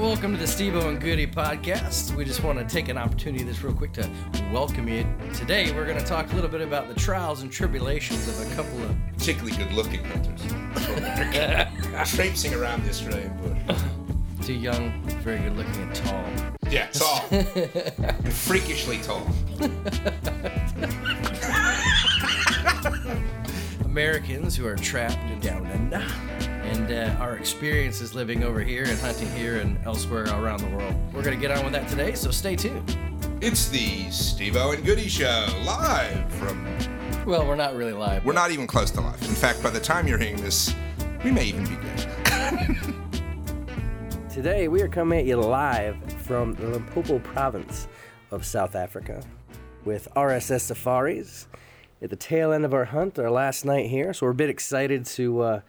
welcome to the Steve-O and Goody podcast. We just want to take an opportunity this real quick to welcome you. Today, we're going to talk a little bit about the trials and tribulations of a couple of particularly good-looking hunters traipsing around the Australian bush. Too young, very good-looking, and tall. Yeah, tall. And freakishly tall. Americans who are trapped and down under. And our experiences living over here and hunting here and elsewhere around the world. We're going to get on with that today, so stay tuned. It's the Steve-O and Goody Show, live from... Well, we're not really live. We're not even close to live. In fact, by the time you're hearing this, we may even be dead. Today, we are coming at you live from the Limpopo province of South Africa with RSS Safaris at the tail end of our hunt, our last night here. So we're a bit excited to...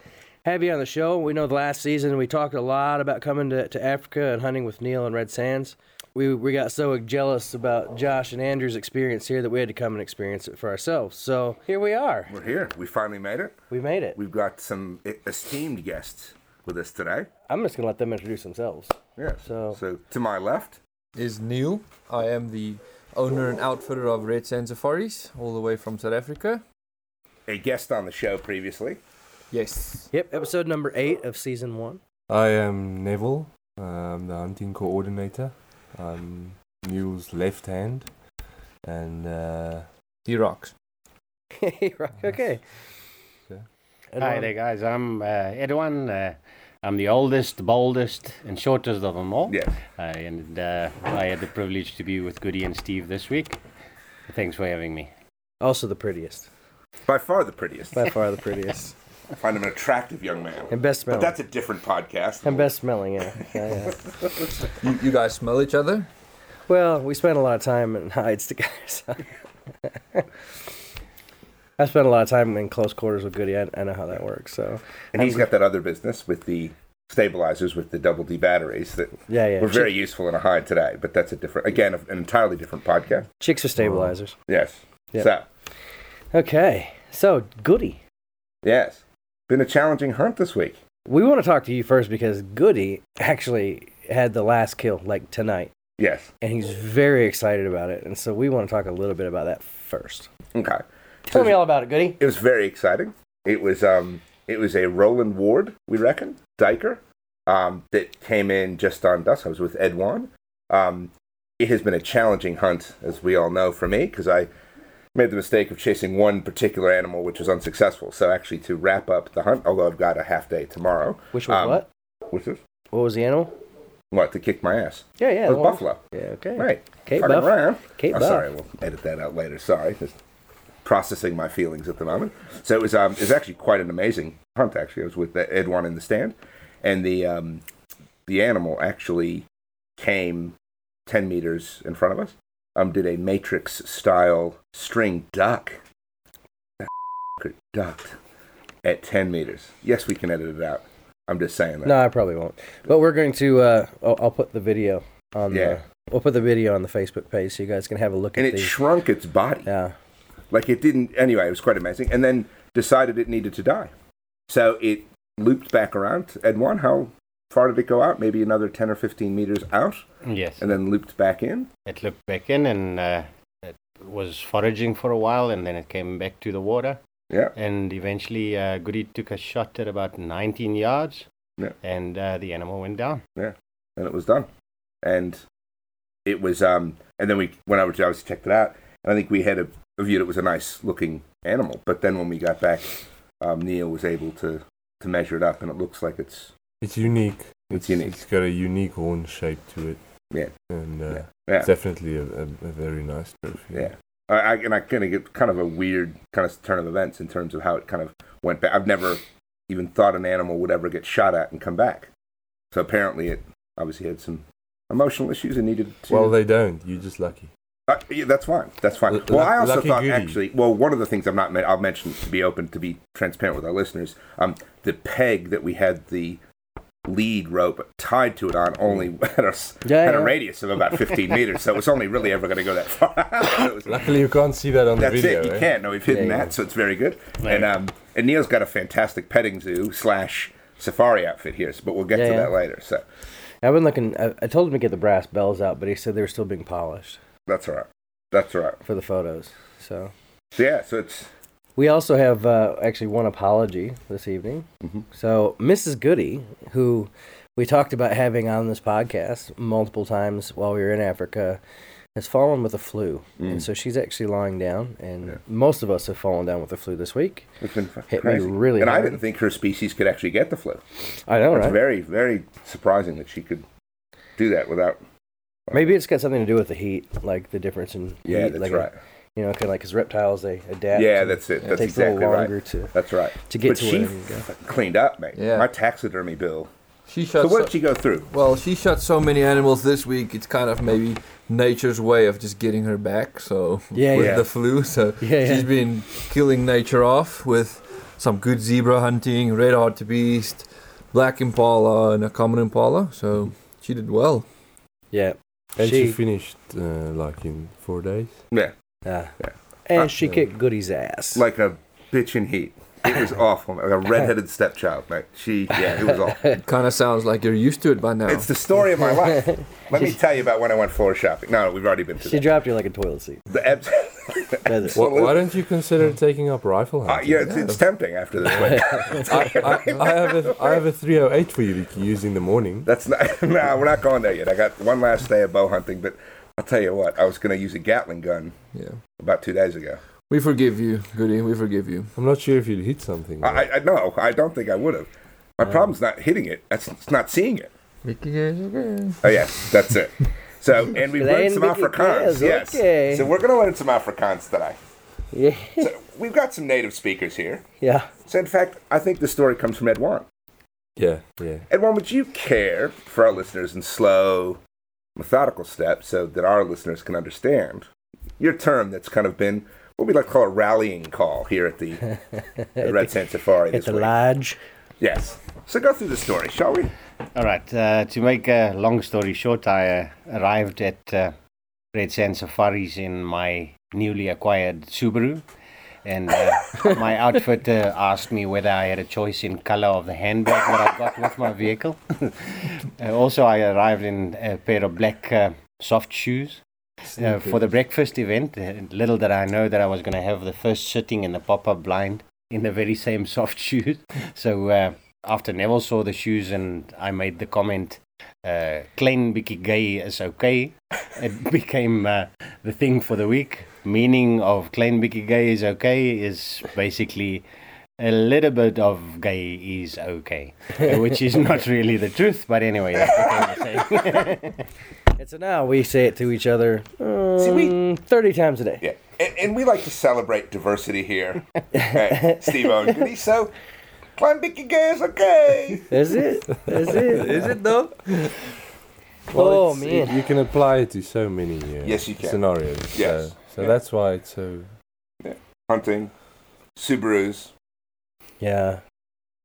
have you on the show. We know the last season we talked a lot about coming to Africa and hunting with Neil and Red Sands. We got so jealous about Josh and Andrew's experience here that we had to come and experience it for ourselves. So here we are. We're here. We finally made it. We made it. We've got some esteemed guests with us today. I'm just going to let them introduce themselves. Yeah. So to my left is Neil. I am the owner and outfitter of Red Sands Safaris, all the way from South Africa. A guest on the show previously. Yes. Yep, episode number 8 of season 1. I am Neville. I'm the hunting coordinator. I'm Neil's left hand. And he rocks. He rocks, okay. So. Hi there, guys. I'm Edwin. I'm the oldest, boldest, and shortest of them all. Yeah. And I had the privilege to be with Goody and Steve this week. Thanks for having me. Also the prettiest. By far the prettiest. By far the prettiest. I find him an attractive young man. And best smelling. But that's a different podcast. And best smelling, yeah. You guys smell each other? Well, we spend a lot of time in hides together. I spent a lot of time in close quarters with Goody. I know how that works. So. And he's got that other business with the stabilizers with the double D batteries that were very useful in a hide today. But that's a different, again, an entirely different podcast. Chicks are stabilizers. Yes. Yep. So. Okay. So, Goody. Yes. Been a challenging hunt this week. We want to talk to you first because Goody actually had the last kill, like tonight. Yes. And he's very excited about it, and so we want to talk a little bit about that first. Okay. Tell me all about it, Goody. It was very exciting. It was a Roland Ward, we reckon, diker, that came in just on dusk. I was with Edwan. It has been a challenging hunt, as we all know, for me, because I made the mistake of chasing one particular animal, which was unsuccessful. So actually, to wrap up the hunt, although I've got a half day tomorrow. Which was what? Which was? What was the animal? What, to kick my ass? Yeah. It was buffalo. Yeah, okay. Right. Kate Buff. Sorry, we'll edit that out later. Sorry, just processing my feelings at the moment. So it was actually quite an amazing hunt. Actually, I was with Edwin in the stand, and the animal actually came 10 meters in front of us. Did a matrix-style string duck. That ducked at 10 meters. Yes, we can edit it out. I'm just saying that. No, I probably won't. But we're going to, I'll put the video on we'll put the video on the Facebook page so you guys can have a look at it. And it shrunk its body. Yeah. Like it didn't, anyway, it was quite amazing. And then decided it needed to die. So it looped back around. Edwin, how far did it go out? Maybe another 10 or 15 meters out? Yes. And then looped back in? It looped back in and it was foraging for a while and then it came back to the water. Yeah. And eventually Goody took a shot at about 19 yards and the animal went down. Yeah. And it was done. And it was, and then we went over to obviously checked it out. And I think we had a view that was a nice looking animal. But then when we got back, Neil was able to measure it up and it looks like it's... It's unique. It's got a unique horn shape to it. Yeah. And it's definitely a very nice trophy. Yeah. I kind of get kind of a weird kind of turn of events in terms of how it kind of went back. I've never even thought an animal would ever get shot at and come back. So apparently it obviously had some emotional issues and needed to... Well, they don't. You're just lucky. Yeah, that's fine. That's fine. Well, I also thought Goody. One of the things I'll mention to be open, to be transparent with our listeners, the peg that we had the... lead rope tied to it on only had a radius of about 15 meters, so it was only really ever going to go that far. Luckily, you can't see that on the video. That's it. You can't. No, we've hidden that, so it's very good. Right. And Neil's got a fantastic petting zoo / safari outfit here, but we'll get to that later. So, I've been looking. I told him to get the brass bells out, but he said they were still being polished. That's all right. That's all right. For the photos. So yeah, so it's... We also have actually one apology this evening. Mm-hmm. So Mrs. Goody, who we talked about having on this podcast multiple times while we were in Africa, has fallen with a flu. Mm. And so she's actually lying down, and most of us have fallen down with the flu this week. It's been crazy. Me really hard. I didn't think her species could actually get the flu. I know, right? It's very, very surprising that she could do that without... Maybe it's got something to do with the heat, like the difference in heat. Yeah, that's like right. You know, kind of like because reptiles, they adapt. Yeah, that's it. That's exactly right. It takes a little longer to get to where you go. Cleaned up, mate. Yeah. My taxidermy bill. She shot. So what did she go through? Well, she shot so many animals this week. It's kind of maybe nature's way of just getting her back. So with the flu, so she's been killing nature off with some good zebra hunting, red hartebeest, black impala, and a common impala. So she did well. Yeah, and she finished like in 4 days. Yeah. And she kicked Goody's ass. Like a bitch in heat. It was awful. Like a redheaded stepchild, mate. It was awful. It kind of sounds like you're used to it by now. It's the story of my life. Let me tell you about when I went floor shopping. No, we've already been through that. She dropped you like a toilet seat. Why don't you consider taking up rifle hunting? It's tempting after this one. I have a 308 for you to use in the morning. That's not... No, we're not going there yet. I got one last day of bow hunting, but... I'll tell you what, I was going to use a Gatling gun about 2 days ago. We forgive you, Goody, we forgive you. I'm not sure if you'd hit something. No, I don't think I would have. My problem's not hitting it, it's not seeing it. Oh, yes, that's it. So, and we've learned some Afrikaans, yes. Okay. So we're going to learn some Afrikaans today. Yeah. So we've got some native speakers here. Yeah. So, in fact, I think the story comes from Ed Warren. Yeah. Ed Warren, would you care for our listeners in slow... methodical step so that our listeners can understand your term that's kind of been what we like to call a rallying call here at the Red Sands Safari this week. At the lodge. Yes. So go through the story, shall we? All right. To make a long story short, I arrived at Red Sands Safaris in my newly acquired Subaru, and my outfitter asked me whether I had a choice in color of the handbag that I got with my vehicle. Also, I arrived in a pair of black soft shoes for the breakfast event. Little did I know that I was going to have the first sitting in the pop-up blind in the very same soft shoes. So after Neville saw the shoes and I made the comment, "Klein bietjie gay is okay," it became the thing for the week. Meaning of "klein bietjie gay is okay" is basically a little bit of "gay is okay," which is not really the truth, but anyway, that's what I'm saying. And so now we say it to each other 30 times a day. Yeah, and we like to celebrate diversity here, Steve-O. So, "klein bietjie gay is okay." That's it. Is it though? Well, man. You can apply it to so many scenarios. Yes. So that's why it's so... Hunting, Subarus. Yeah.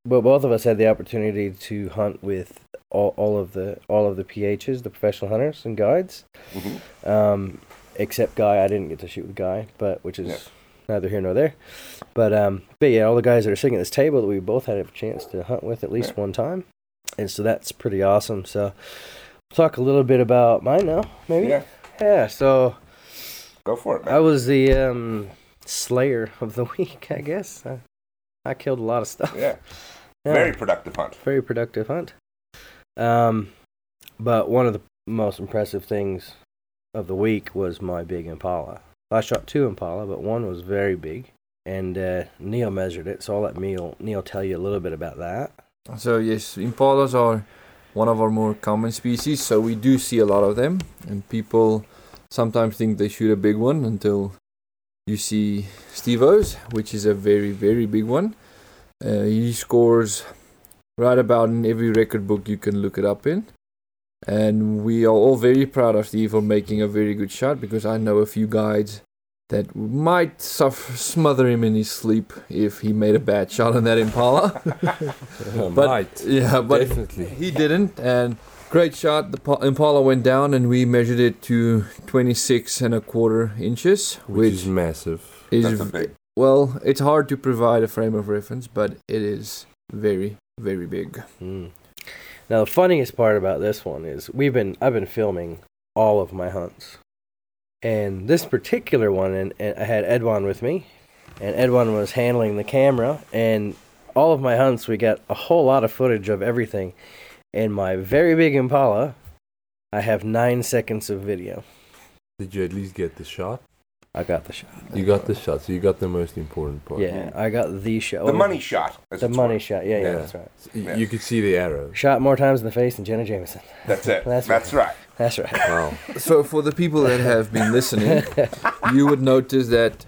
Well, both of us had the opportunity to hunt with all of the PHs, the professional hunters and guides. Mm-hmm. Except Guy. I didn't get to shoot with Guy, but which is neither here nor there. But yeah, all the guys that are sitting at this table that we both had a chance to hunt with at least one time. And so that's pretty awesome. So talk a little bit about mine now, maybe? Yeah, so... Go for it, man. I was the slayer of the week, I guess. I killed a lot of stuff. Yeah. Very productive hunt. But one of the most impressive things of the week was my big impala. I shot two impala, but one was very big. And Neil measured it, so I'll let Neil tell you a little bit about that. So yes, impalas are one of our more common species, so we do see a lot of them. And people... sometimes think they shoot a big one until you see Steve-O's, which is a very, very big one. He scores right about in every record book you can look it up in. And we are all very proud of Steve for making a very good shot, because I know a few guides that might smother him in his sleep if he made a bad shot on that impala. But definitely. He didn't, and... great shot. The impala went down and we measured it to 26.25 inches. Which is massive. Well, it's hard to provide a frame of reference, but it is very, very big. Mm. Now the funniest part about this one is I've been filming all of my hunts. And this particular one, and I had Edwin with me, and Edwin was handling the camera, and all of my hunts, we got a whole lot of footage of everything. And my very big Impala, I have 9 seconds of video. Did you at least get the shot? I got the shot. You got the shot, so you got the most important part. Yeah, I got the shot. The money shot. The money shot, yeah, that's right. Yeah. You could see the arrow. Shot more times in the face than Jenna Jameson. That's it. That's right. That's right. Wow. So for the people that have been listening, you would notice that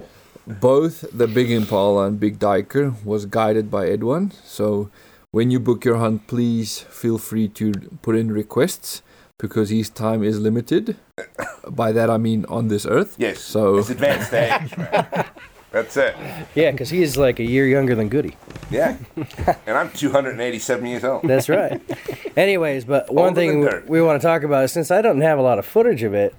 both the Big Impala and Big Diker was guided by Edwin. So when you book your hunt, please feel free to put in requests, because his time is limited. By that I mean on this earth. Yes, so it's advanced age, man. That's it. Yeah, because he is like a year younger than Goody. Yeah, and I'm 287 years old. That's right. Anyways, but one thing we want to talk about is, since I don't have a lot of footage of it,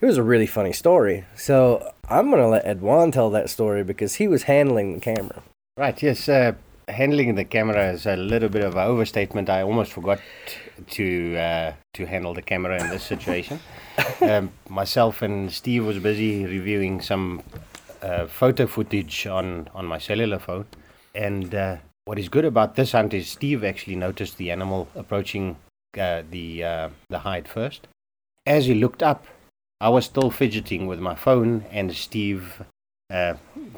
it was a really funny story. So I'm going to let Edwin tell that story because he was handling the camera. Right, yes, handling the camera is a little bit of an overstatement. I almost forgot to handle the camera in this situation. Myself and Steve was busy reviewing some photo footage on my cellular phone. And what is good about this hunt is Steve actually noticed the animal approaching the hide first. As he looked up, I was still fidgeting with my phone, and Steve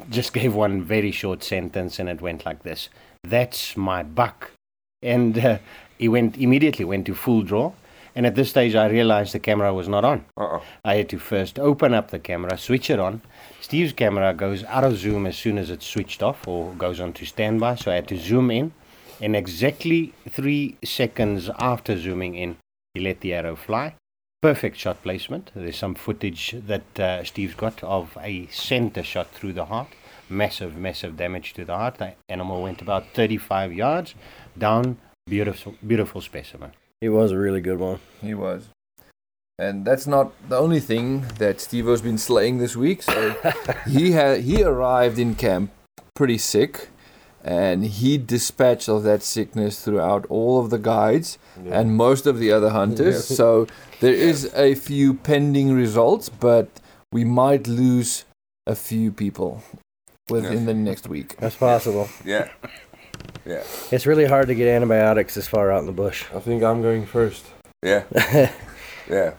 just gave one very short sentence, and it went like this: "That's my buck." And he immediately went to full draw, and at this stage I realized the camera was not on. I had to first open up the camera, switch it on. Steve's camera goes out of zoom as soon as it's switched off or goes on to standby, so I had to zoom in, and exactly 3 seconds after zooming in, he let the arrow fly. Perfect shot placement. There's some footage that Steve's got of a center shot through the heart. Massive damage to the heart. The animal went about 35 yards down. Beautiful specimen. It was a really good one. He was. And that's not the only thing that Steve-O's been slaying this week. So he arrived in camp pretty sick, and he dispatched of that sickness throughout all of the guides and most of the other hunters. Yeah. So there is a few pending results, but we might lose a few people within the next week. That's possible. Yeah. Yeah. It's really hard to get antibiotics this far out in the bush. I think I'm going first. Yeah. Yeah.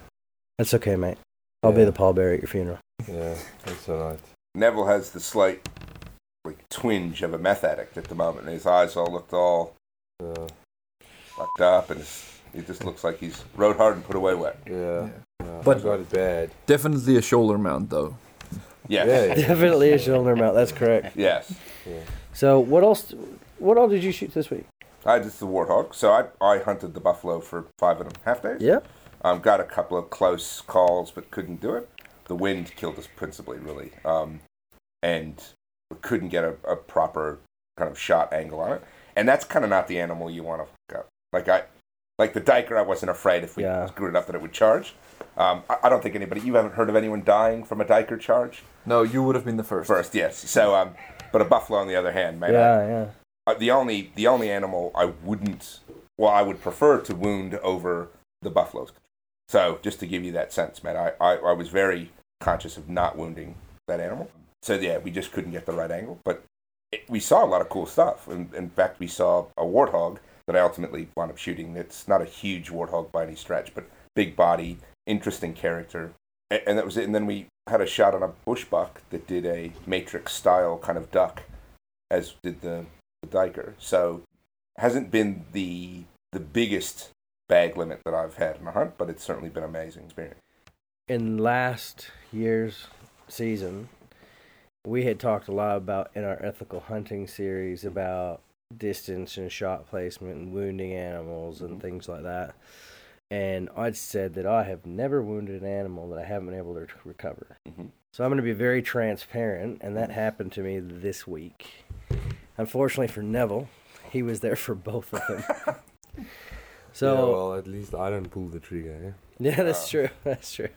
That's okay, mate. I'll be the pallbearer at your funeral. Yeah, that's all right. Neville has the slate. Like twinge of a meth addict at the moment, and his eyes all looked all fucked up, and it just looks like he's rode hard and put away wet. Yeah, yeah. But I got it bad. Definitely a shoulder mount, though. Yes. Yeah. Definitely a shoulder mount. That's correct. Yes. Yeah. So what else? What all did you shoot this week? I just the warthog. So I hunted the buffalo for 5.5 days. Yeah. Got a couple of close calls, but couldn't do it. The wind killed us principally, really, and couldn't get a proper kind of shot angle on it, and that's kind of not the animal you want to fuck up. Like the diker, I wasn't afraid if we screwed it up that it would charge. I don't think anybody. You haven't heard of anyone dying from a diker charge? No, you would have been the first. First, yes. So, but a buffalo, on the other hand, man. Yeah. The only animal I wouldn't. Well, I would prefer to wound over the buffaloes. So, just to give you that sense, man, I was very conscious of not wounding that animal. So, yeah, we just couldn't get the right angle. But we saw a lot of cool stuff. In fact, we saw a warthog that I ultimately wound up shooting. It's not a huge warthog by any stretch, but big body, interesting character. And that was it. And then we had a shot on a bush buck that did a Matrix-style kind of duck, as did the diker. So hasn't been the biggest bag limit that I've had in a hunt, but it's certainly been an amazing experience. In last year's season, we had talked a lot about, in our ethical hunting series, about distance and shot placement and wounding animals and things like that. And I'd said that I have never wounded an animal that I haven't been able to recover. Mm-hmm. So I'm going to be very transparent, and that happened to me this week. Unfortunately for Neville, he was there for both of them. So yeah, well, at least I don't pull the trigger. Yeah, that's true. That's true.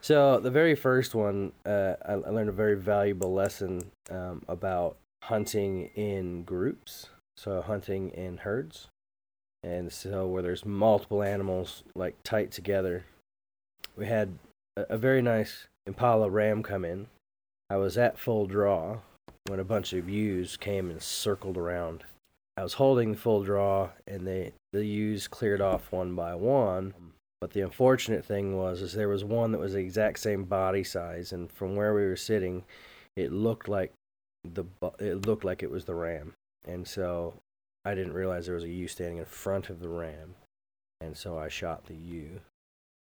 So the very first one, I learned a very valuable lesson about hunting in groups, so hunting in herds. And so where there's multiple animals like tight together, we had a very nice Impala ram come in. I was at full draw when a bunch of ewes came and circled around. I was holding the full draw, and the ewes cleared off one by one. But the unfortunate thing was there was one that was the exact same body size, and from where we were sitting, it looked like it was the ram. And so I didn't realize there was a ewe standing in front of the ram, and so I shot the ewe.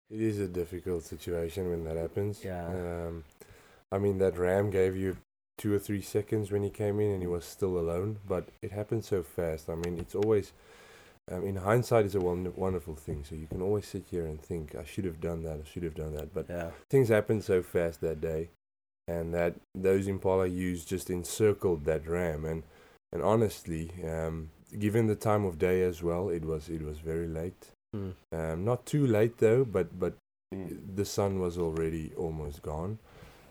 It is a difficult situation when that happens. Yeah. I mean, that ram gave you 2 or 3 seconds when he came in, and he was still alone, but it happened so fast. I mean, it's always, in hindsight, it's a wonderful thing. So you can always sit here and think, I should have done that, But yeah. Things happened so fast that day, and that those Impala ewes just encircled that ram. And honestly, given the time of day as well, it was very late. Mm. Not too late though, but the sun was already almost gone.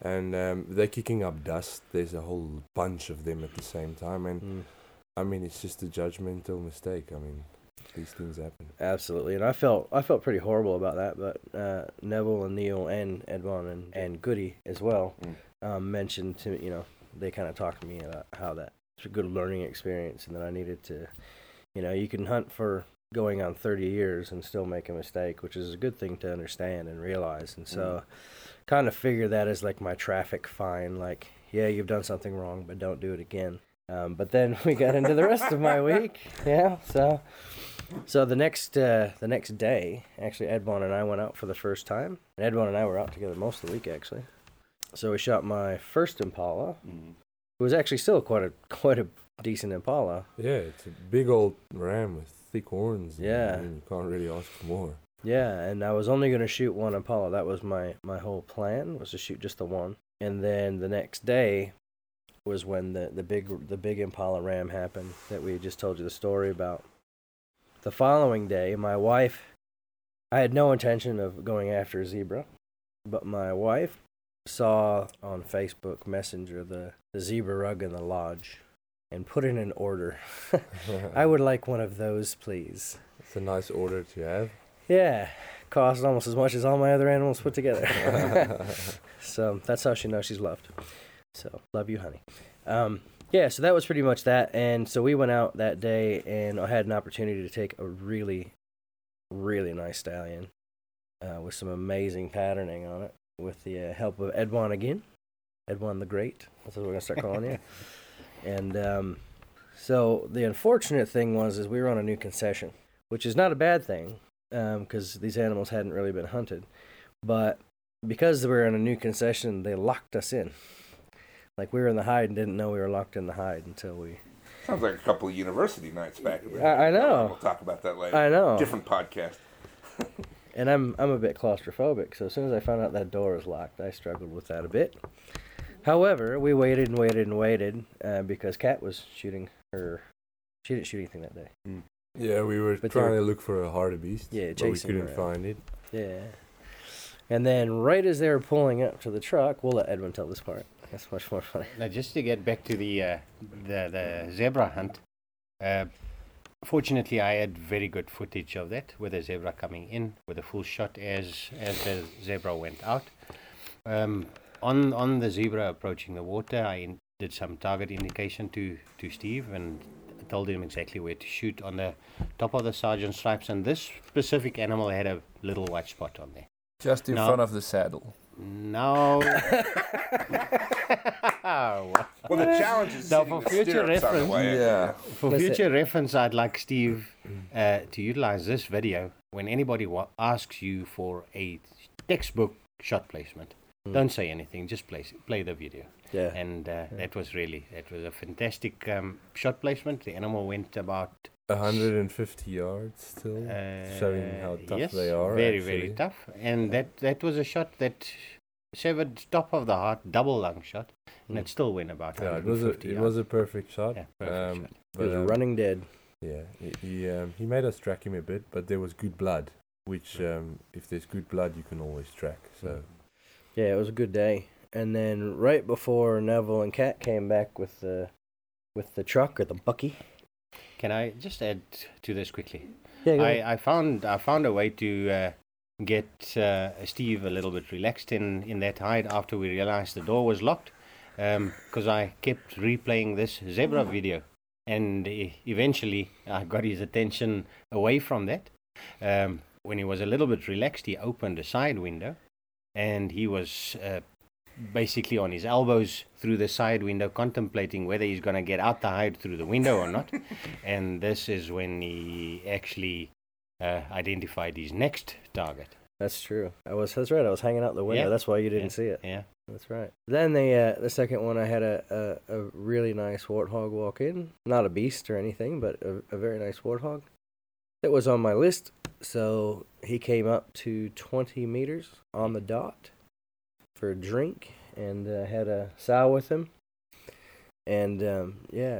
And they're kicking up dust. There's a whole bunch of them at the same time. And, I mean, it's just a judgmental mistake. I mean, these things happen. Absolutely. And I felt pretty horrible about that. But Neville and Neil and Edmond and Goody as well mentioned to me, they kind of talked to me about how that was a good learning experience and that I needed to, you can hunt for going on 30 years and still make a mistake, which is a good thing to understand and realize. And so... kind of figure that as like my traffic fine, like, yeah, you've done something wrong, but don't do it again. But then we got into the rest of my week. Yeah, so the next day, actually, Edmond and I went out for the first time. And Edmond and I were out together most of the week, actually. So we shot my first Impala. It was actually still quite a decent Impala. Yeah, it's a big old ram with thick horns. Yeah, and you can't really ask for more. Yeah, and I was only going to shoot one Impala. That was my whole plan, was to shoot just the one. And then the next day was when the big Impala ram happened that we just told you the story about. The following day, I had no intention of going after a zebra, but my wife saw on Facebook Messenger the zebra rug in the lodge and put in an order. I would like one of those, please. It's a nice order to have. Yeah, cost almost as much as all my other animals put together. So that's how she knows she's loved. So, love you, honey. Yeah, so that was pretty much that. And so we went out that day, and I had an opportunity to take a really, really nice stallion with some amazing patterning on it with the help of Edmond again. Edmond the Great. That's what we're going to start calling you. And so the unfortunate thing was we were on a new concession, which is not a bad thing, because these animals hadn't really been hunted. But because we were in a new concession, they locked us in. Like, we were in the hide and didn't know we were locked in the hide until we... Sounds like a couple of university nights back. I know. We'll talk about that later. I know. Different podcast. And I'm a bit claustrophobic, so as soon as I found out that door was locked, I struggled with that a bit. However, we waited and waited and waited because Kat was shooting her... She didn't shoot anything that day. Mm. Yeah, we were trying to look for a harder beast, but we couldn't find it. Yeah. And then right as they were pulling up to the truck, we'll let Edwin tell this part. That's much more funny. Now, just to get back to the zebra hunt, fortunately I had very good footage of that, with the zebra coming in, with a full shot as the zebra went out. On the zebra approaching the water, I did some target indication to Steve and told him exactly where to shoot on the top of the sergeant stripes, and this specific animal had a little white spot on there. Just in front of the saddle. No. Well, the challenge is now, for future reference. Yeah. For future reference, I'd like Steve to utilize this video when anybody asks you for a textbook shot placement. Don't say anything. Just play the video. Yeah. And that was a fantastic shot placement. The animal went about 150 yards still, showing how tough they are. Very, actually. Very tough. And that was a shot that severed top of the heart, double lung shot, and it still went about 150 yards. It was a perfect shot. Yeah, perfect shot. But it was running dead. Yeah. He made us track him a bit, but there was good blood, which if there's good blood, you can always track. So. Yeah, it was a good day. And then right before Neville and Kat came back with the truck or the bucky, Can I just add to this quickly? Yeah, go ahead. I found a way to get Steve a little bit relaxed in that hide after we realized the door was locked, because I kept replaying this zebra video, and eventually I got his attention away from that. When he was a little bit relaxed, he opened a side window, and he was basically on his elbows through the side window, contemplating whether he's going to get out the hide through the window or not. And this is when he actually identified his next target. That's true. That's right. I was hanging out the window. Yeah. That's why you didn't see it. Yeah. That's right. Then the second one, I had a really nice warthog walk in. Not a beast or anything, but a very nice warthog that was on my list. So he came up to 20 meters on the dot for a drink, and had a sow with him, and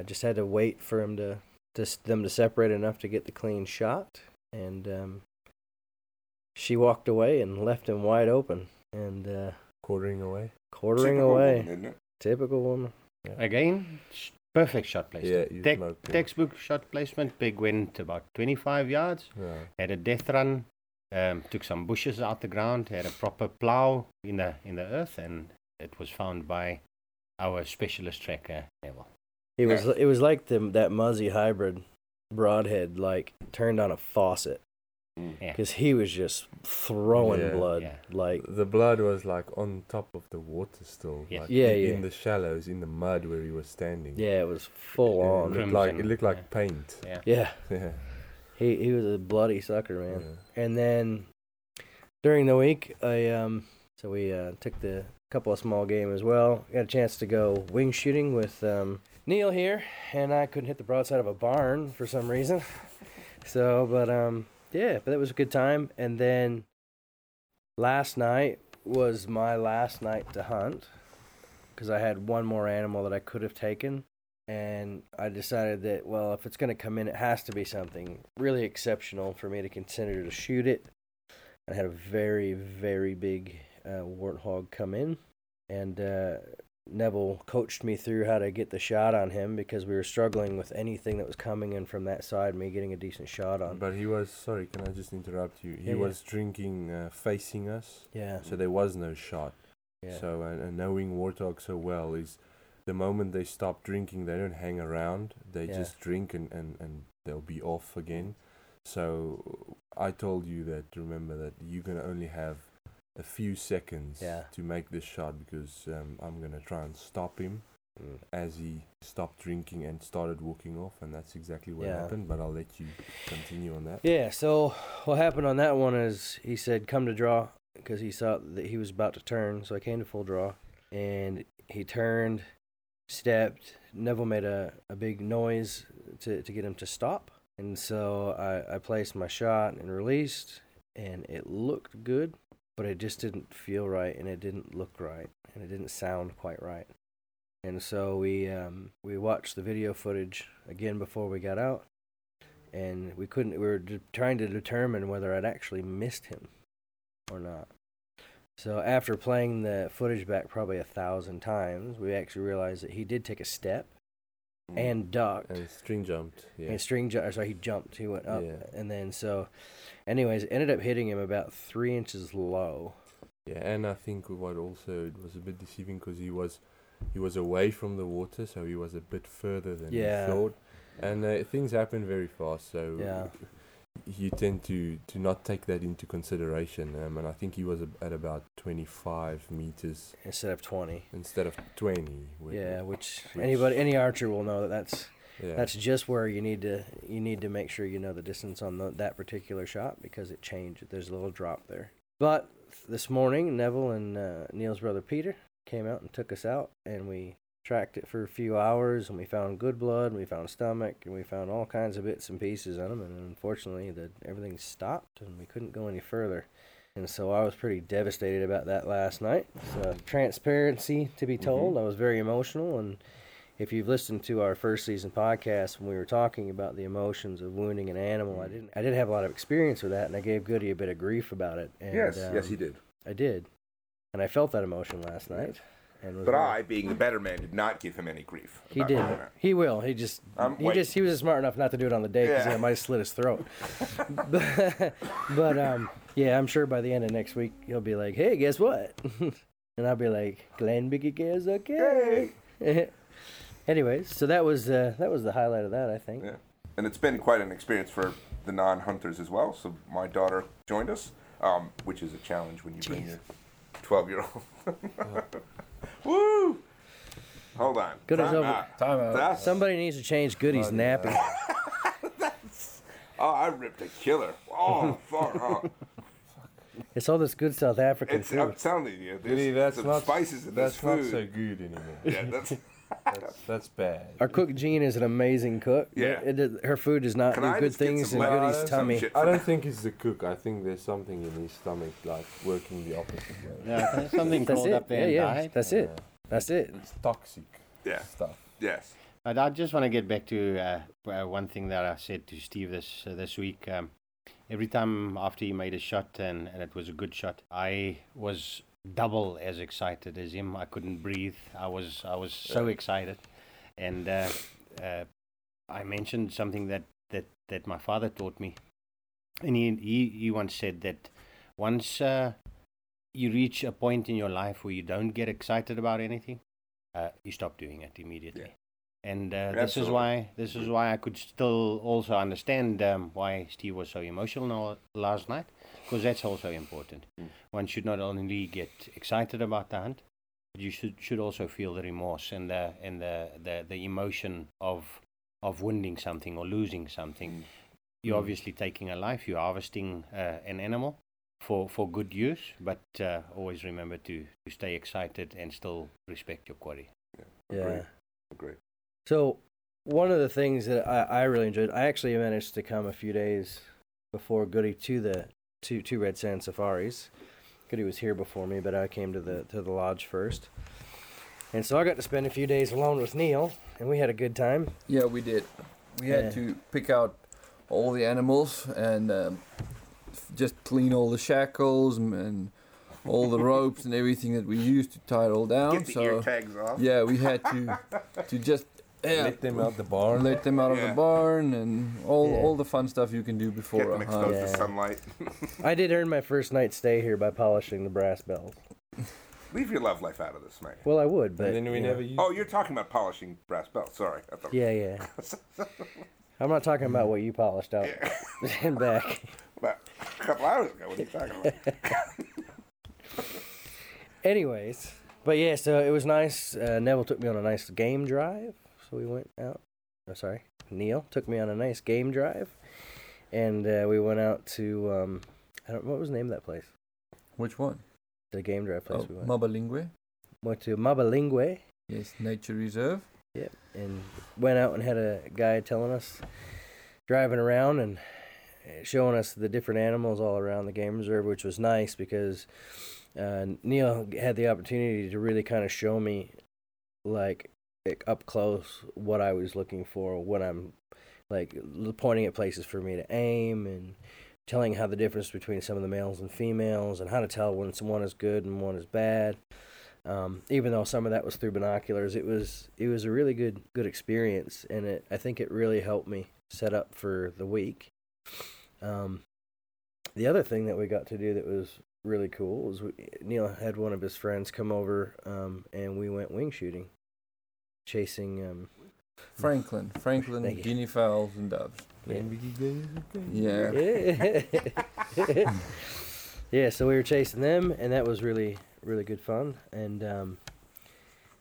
just had to wait for him them to separate enough to get the clean shot, and she walked away and left him wide open, and quartering away, isn't it? Typical woman. Yeah. Again, perfect shot placement. Yeah, textbook shot placement. Pig went about 25 yards. Yeah. Had a death run. Took some bushes out the ground, had a proper plow in the earth, and it was found by our specialist tracker, Neville. It was like that Muzzy hybrid broadhead, like turned on a faucet, because he was just throwing blood. Yeah. Like the blood was like on top of the water still, yes. In the shallows, in the mud where he was standing. Yeah, it was full on. It looked like paint. Yeah. Yeah. Yeah. He was a bloody sucker, man. Yeah. And then during the week, we took the couple of small game as well. Got a chance to go wing shooting with Neil here, and I couldn't hit the broadside of a barn for some reason. But that was a good time. And then last night was my last night to hunt, because I had one more animal that I could have taken. And I decided that, well, if it's going to come in, it has to be something really exceptional for me to consider to shoot it. I had a very, very big warthog come in. And Neville coached me through how to get the shot on him, because we were struggling with anything that was coming in from that side, me getting a decent shot on. But he was, sorry, can I just interrupt you? He was drinking facing us. Yeah. So there was no shot. Yeah. So knowing warthog so well is... The moment they stop drinking, they don't hang around. They just drink and they'll be off again. So I told you that, remember, that you're going to only have a few seconds to make this shot, because I'm going to try and stop him as he stopped drinking and started walking off. And that's exactly what happened, but I'll let you continue on that. Yeah, so what happened on that one is he said, come to draw, because he saw that he was about to turn. So I came to full draw, and he turned... stepped. Neville made a big noise to get him to stop, and so I placed my shot and released, and it looked good, but it just didn't feel right, and it didn't look right, and it didn't sound quite right. And so we watched the video footage again before we got out, and we were trying to determine whether I'd actually missed him or not. So after playing the footage back probably 1,000 times, we actually realized that he did take a step and ducked. And string jumped. Yeah. And string jumped. So he jumped. He went up. Yeah. And then so, anyways, ended up hitting him about 3 inches low. Yeah, and I think what also it was a bit deceiving, because he was away from the water, so he was a bit further than he thought. And things happen very fast, so... Yeah. You tend to not take that into consideration, and I think he was at about 25 meters instead of 20. Which any archer will know that's just where you need to make sure you know the distance on that particular shot, because it changed. There's a little drop there. But this morning, Neville and Neil's brother Peter came out and took us out, and we tracked it for a few hours, and we found good blood, and we found stomach, and we found all kinds of bits and pieces on him, and unfortunately everything stopped, and we couldn't go any further. And so I was pretty devastated about that last night. So, transparency to be told, I was very emotional, and if you've listened to our first season podcast, when we were talking about the emotions of wounding an animal, I did have a lot of experience with that, and I gave Goody a bit of grief about it. And, yes, he did. I did, and I felt that emotion last night. And but I, being the better man, did not give him any grief. He did. He will. He just. He was smart enough not to do it on the day because I might have slit his throat. but I'm sure by the end of next week he'll be like, "Hey, guess what?" And I'll be like, "Glenn Biggie cares, okay." Hey. Anyways, so that was the highlight of that, I think. Yeah. And it's been quite an experience for the non-hunters as well. So my daughter joined us, which is a challenge when you bring your 12-year-old. Oh. Woo! Hold on. Goodie's over. Time out. Somebody needs to change Goodie's nappy. I ripped a killer. Oh, fuck. Oh. It's all this good South African food. I'm telling you, there's some spices in this food. That's not so good anymore. Yeah, that's bad. Our cook Jean is an amazing cook. Yeah. Her food does not do good things in Goodie's tummy. I don't think it's the cook. I think there's something in his stomach like working the opposite way. Yeah, something crawled up there. Yeah, yeah. That's it. That's it. It's toxic stuff. Yes. But I just want to get back to one thing that I said to Steve this week. Every time after he made a shot, and it was a good shot, I was double as excited as him. I couldn't breathe. I was so excited, and I mentioned something that my father taught me, and he once said that once you reach a point in your life where you don't get excited about anything, you stop doing it immediately. Yeah. And this is why I could still also understand why Steve was so emotional last night. Because that's also important. One should not only get excited about the hunt, but you should also feel the remorse and the emotion of wounding something or losing something. You're obviously taking a life. You're harvesting an animal for good use, but always remember to stay excited and still respect your quarry. Yeah, agree. So one of the things that I really enjoyed, I actually managed to come a few days before Goodie to the two Red Sands Safaris. Goodie was here before me, but I came to the lodge first. And so I got to spend a few days alone with Neil, and we had a good time. Yeah, we did. We had to pick out all the animals and just clean all the shackles and all the ropes and everything that we used to tie it all down. Get the ear tags off. Yeah, we had to just... Yeah. Let them out the barn. Let them out of the barn, and all the fun stuff you can do before a hunt. Get them exposed to sunlight. I did earn my first night stay here by polishing the brass bells. Leave your love life out of this, mate. Well, I would, but... And then we never used... Oh, you're talking about polishing brass bells. Sorry. I thought... Yeah. I'm not talking about what you polished out and back. About a couple hours ago, what are you talking about? Anyways, but yeah, so it was nice. Neville took me on a nice game drive. We went out. Neil took me on a nice game drive, and we went out to what was the name of that place? Which one? The game drive place we went. Mabalingwe. Went to Mabalingwe. Yes, nature reserve. Yep, and went out and had a guy telling us, driving around and showing us the different animals all around the game reserve, which was nice because Neil had the opportunity to really kind of show me, like, up close what I was looking for, what I'm like pointing at places for me to aim and telling how the difference between some of the males and females and how to tell when one is good and one is bad. Even though some of that was through binoculars, it was a really good experience, and I think it really helped me set up for the week. The other thing that we got to do that was really cool was Neil had one of his friends come over and we went wing shooting. Chasing Franklin guinea fowls and doves. Yeah. Yeah, so we were chasing them, and that was really, really good fun. And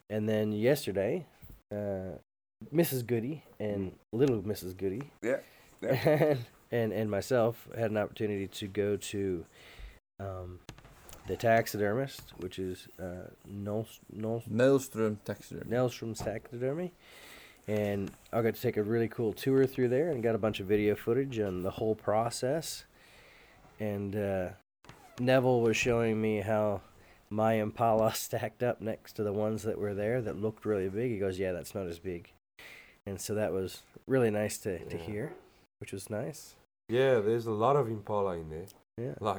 then yesterday, Mrs. Goodie and little Mrs. Goodie, and myself had an opportunity to go to the taxidermist, which is Nelstroom Taxidermy. Nelstroom Taxidermy. And I got to take a really cool tour through there and got a bunch of video footage on the whole process. And Neville was showing me how my Impala stacked up next to the ones that were there that looked really big. He goes, yeah, that's not as big. And so that was really nice to hear, which was nice. Yeah, there's a lot of Impala in there. Yeah.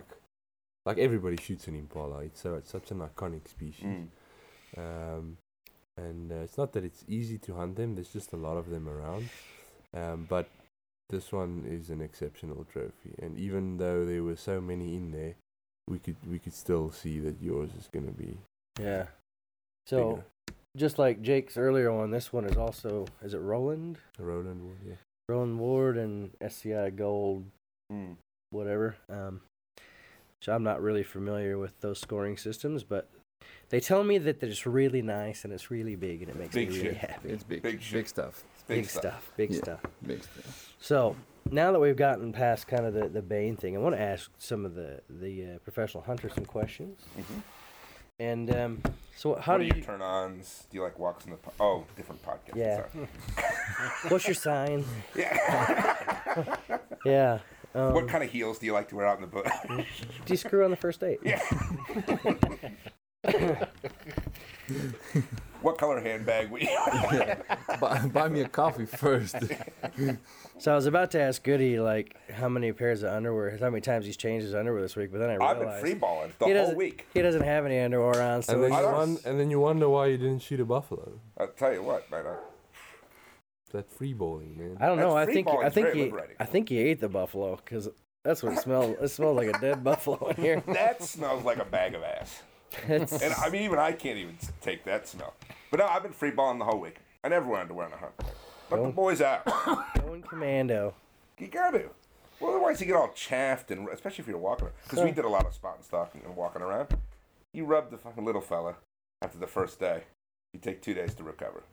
Like everybody shoots an Impala. It's such an iconic species. And it's not that it's easy to hunt them, there's just a lot of them around, but this one is an exceptional trophy, and even though there were so many in there, we could still see that yours is going to be bigger. Just like Jake's earlier one, this one is also, is it Roland? Roland Ward, yeah. Roland Ward and SCI Gold, whatever, which I'm not really familiar with those scoring systems, but they tell me that it's really nice and it's really big and it makes me really happy. It's big stuff. Big stuff. So now that we've gotten past kind of the Bane thing, I want to ask some of the professional hunters some questions. Mm-hmm. And so how do you... What are your turn-ons? Do you like walks in the... Oh, different podcast. Yeah. Sorry. What's your sign? Yeah. Yeah. What kind of heels do you like to wear out in the bush? Do you screw on the first date? Yeah. What color handbag would you buy me a coffee first. So I was about to ask Goody like how many pairs of underwear, how many times he's changed his underwear this week, but then I realized I've been freeballing the whole week. He doesn't have any underwear on, so and then you wonder why you didn't shoot a buffalo. I'll tell you what, man. That freeballing, man. I don't know. I think he ate the buffalo because that's what it smells. It smells like a dead buffalo in here. That smells like a bag of ass. And I mean, even I can't even take that smell. But no, I've been free balling the whole week. I never wear underwear on a hunt. Let the boys out. Going commando. You got to. Well, otherwise you get all chaffed, and especially if you're walking around. Because we did a lot of spot and stalking and walking around. You rub the fucking little fella after the first day. You take 2 days to recover.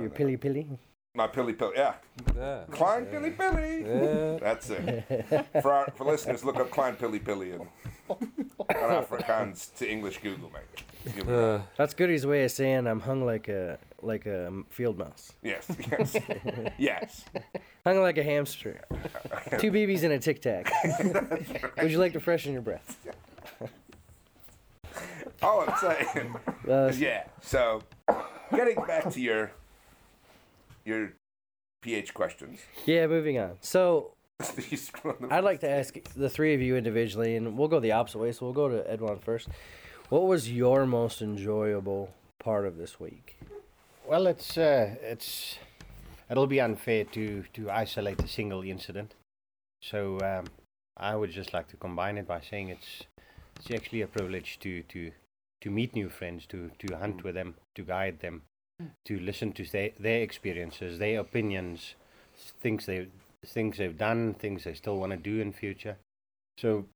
Your pilly-pilly? My pilly-pilly, yeah. Klein pilly-pilly. Yeah. That's it. For listeners, look up Klein pilly-pilly and... Afrikaans to English Google, mate. That's Goody's way of saying I'm hung like a field mouse. Yes. Yes. Hung like a hamster. 2 BBs and a Tic Tac. Would you like to freshen your breath? All I'm saying is, so getting back to your PH questions. Yeah, moving on. So I'd like to ask the three of you individually, and we'll go the opposite way, so we'll go to Edwin first. What was your most enjoyable part of this week? Well, it'll be unfair to isolate a single incident. So I would just like to combine it by saying it's actually a privilege to meet new friends, to hunt with them, to guide them, to listen to their experiences, their opinions, things they've done, things they still want to do in future. So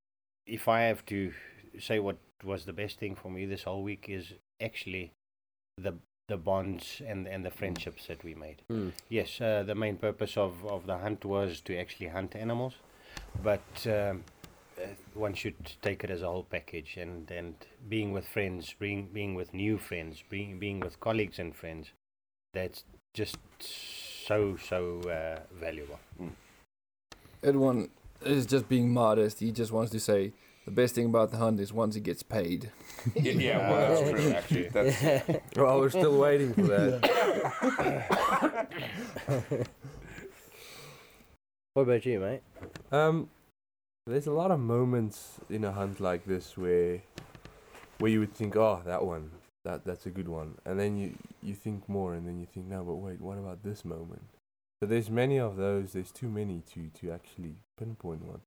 if I have to say what was the best thing for me this whole week is actually the bonds and the friendships that we made. Yes, the main purpose of the hunt was to actually hunt animals, but one should take it as a whole package, and being with friends, being with new friends, being with colleagues and friends, that's just so valuable. Edwin is just being modest. He just wants to say the best thing about the hunt is once he gets paid. Yeah, well, that's true, actually. Well, we're still waiting for that. What about you, mate? There's a lot of moments in a hunt like this where you would think, oh, that one. That's a good one. And then you think more, and then you think, no, but wait, what about this moment? So there's many of those. There's too many to actually pinpoint one.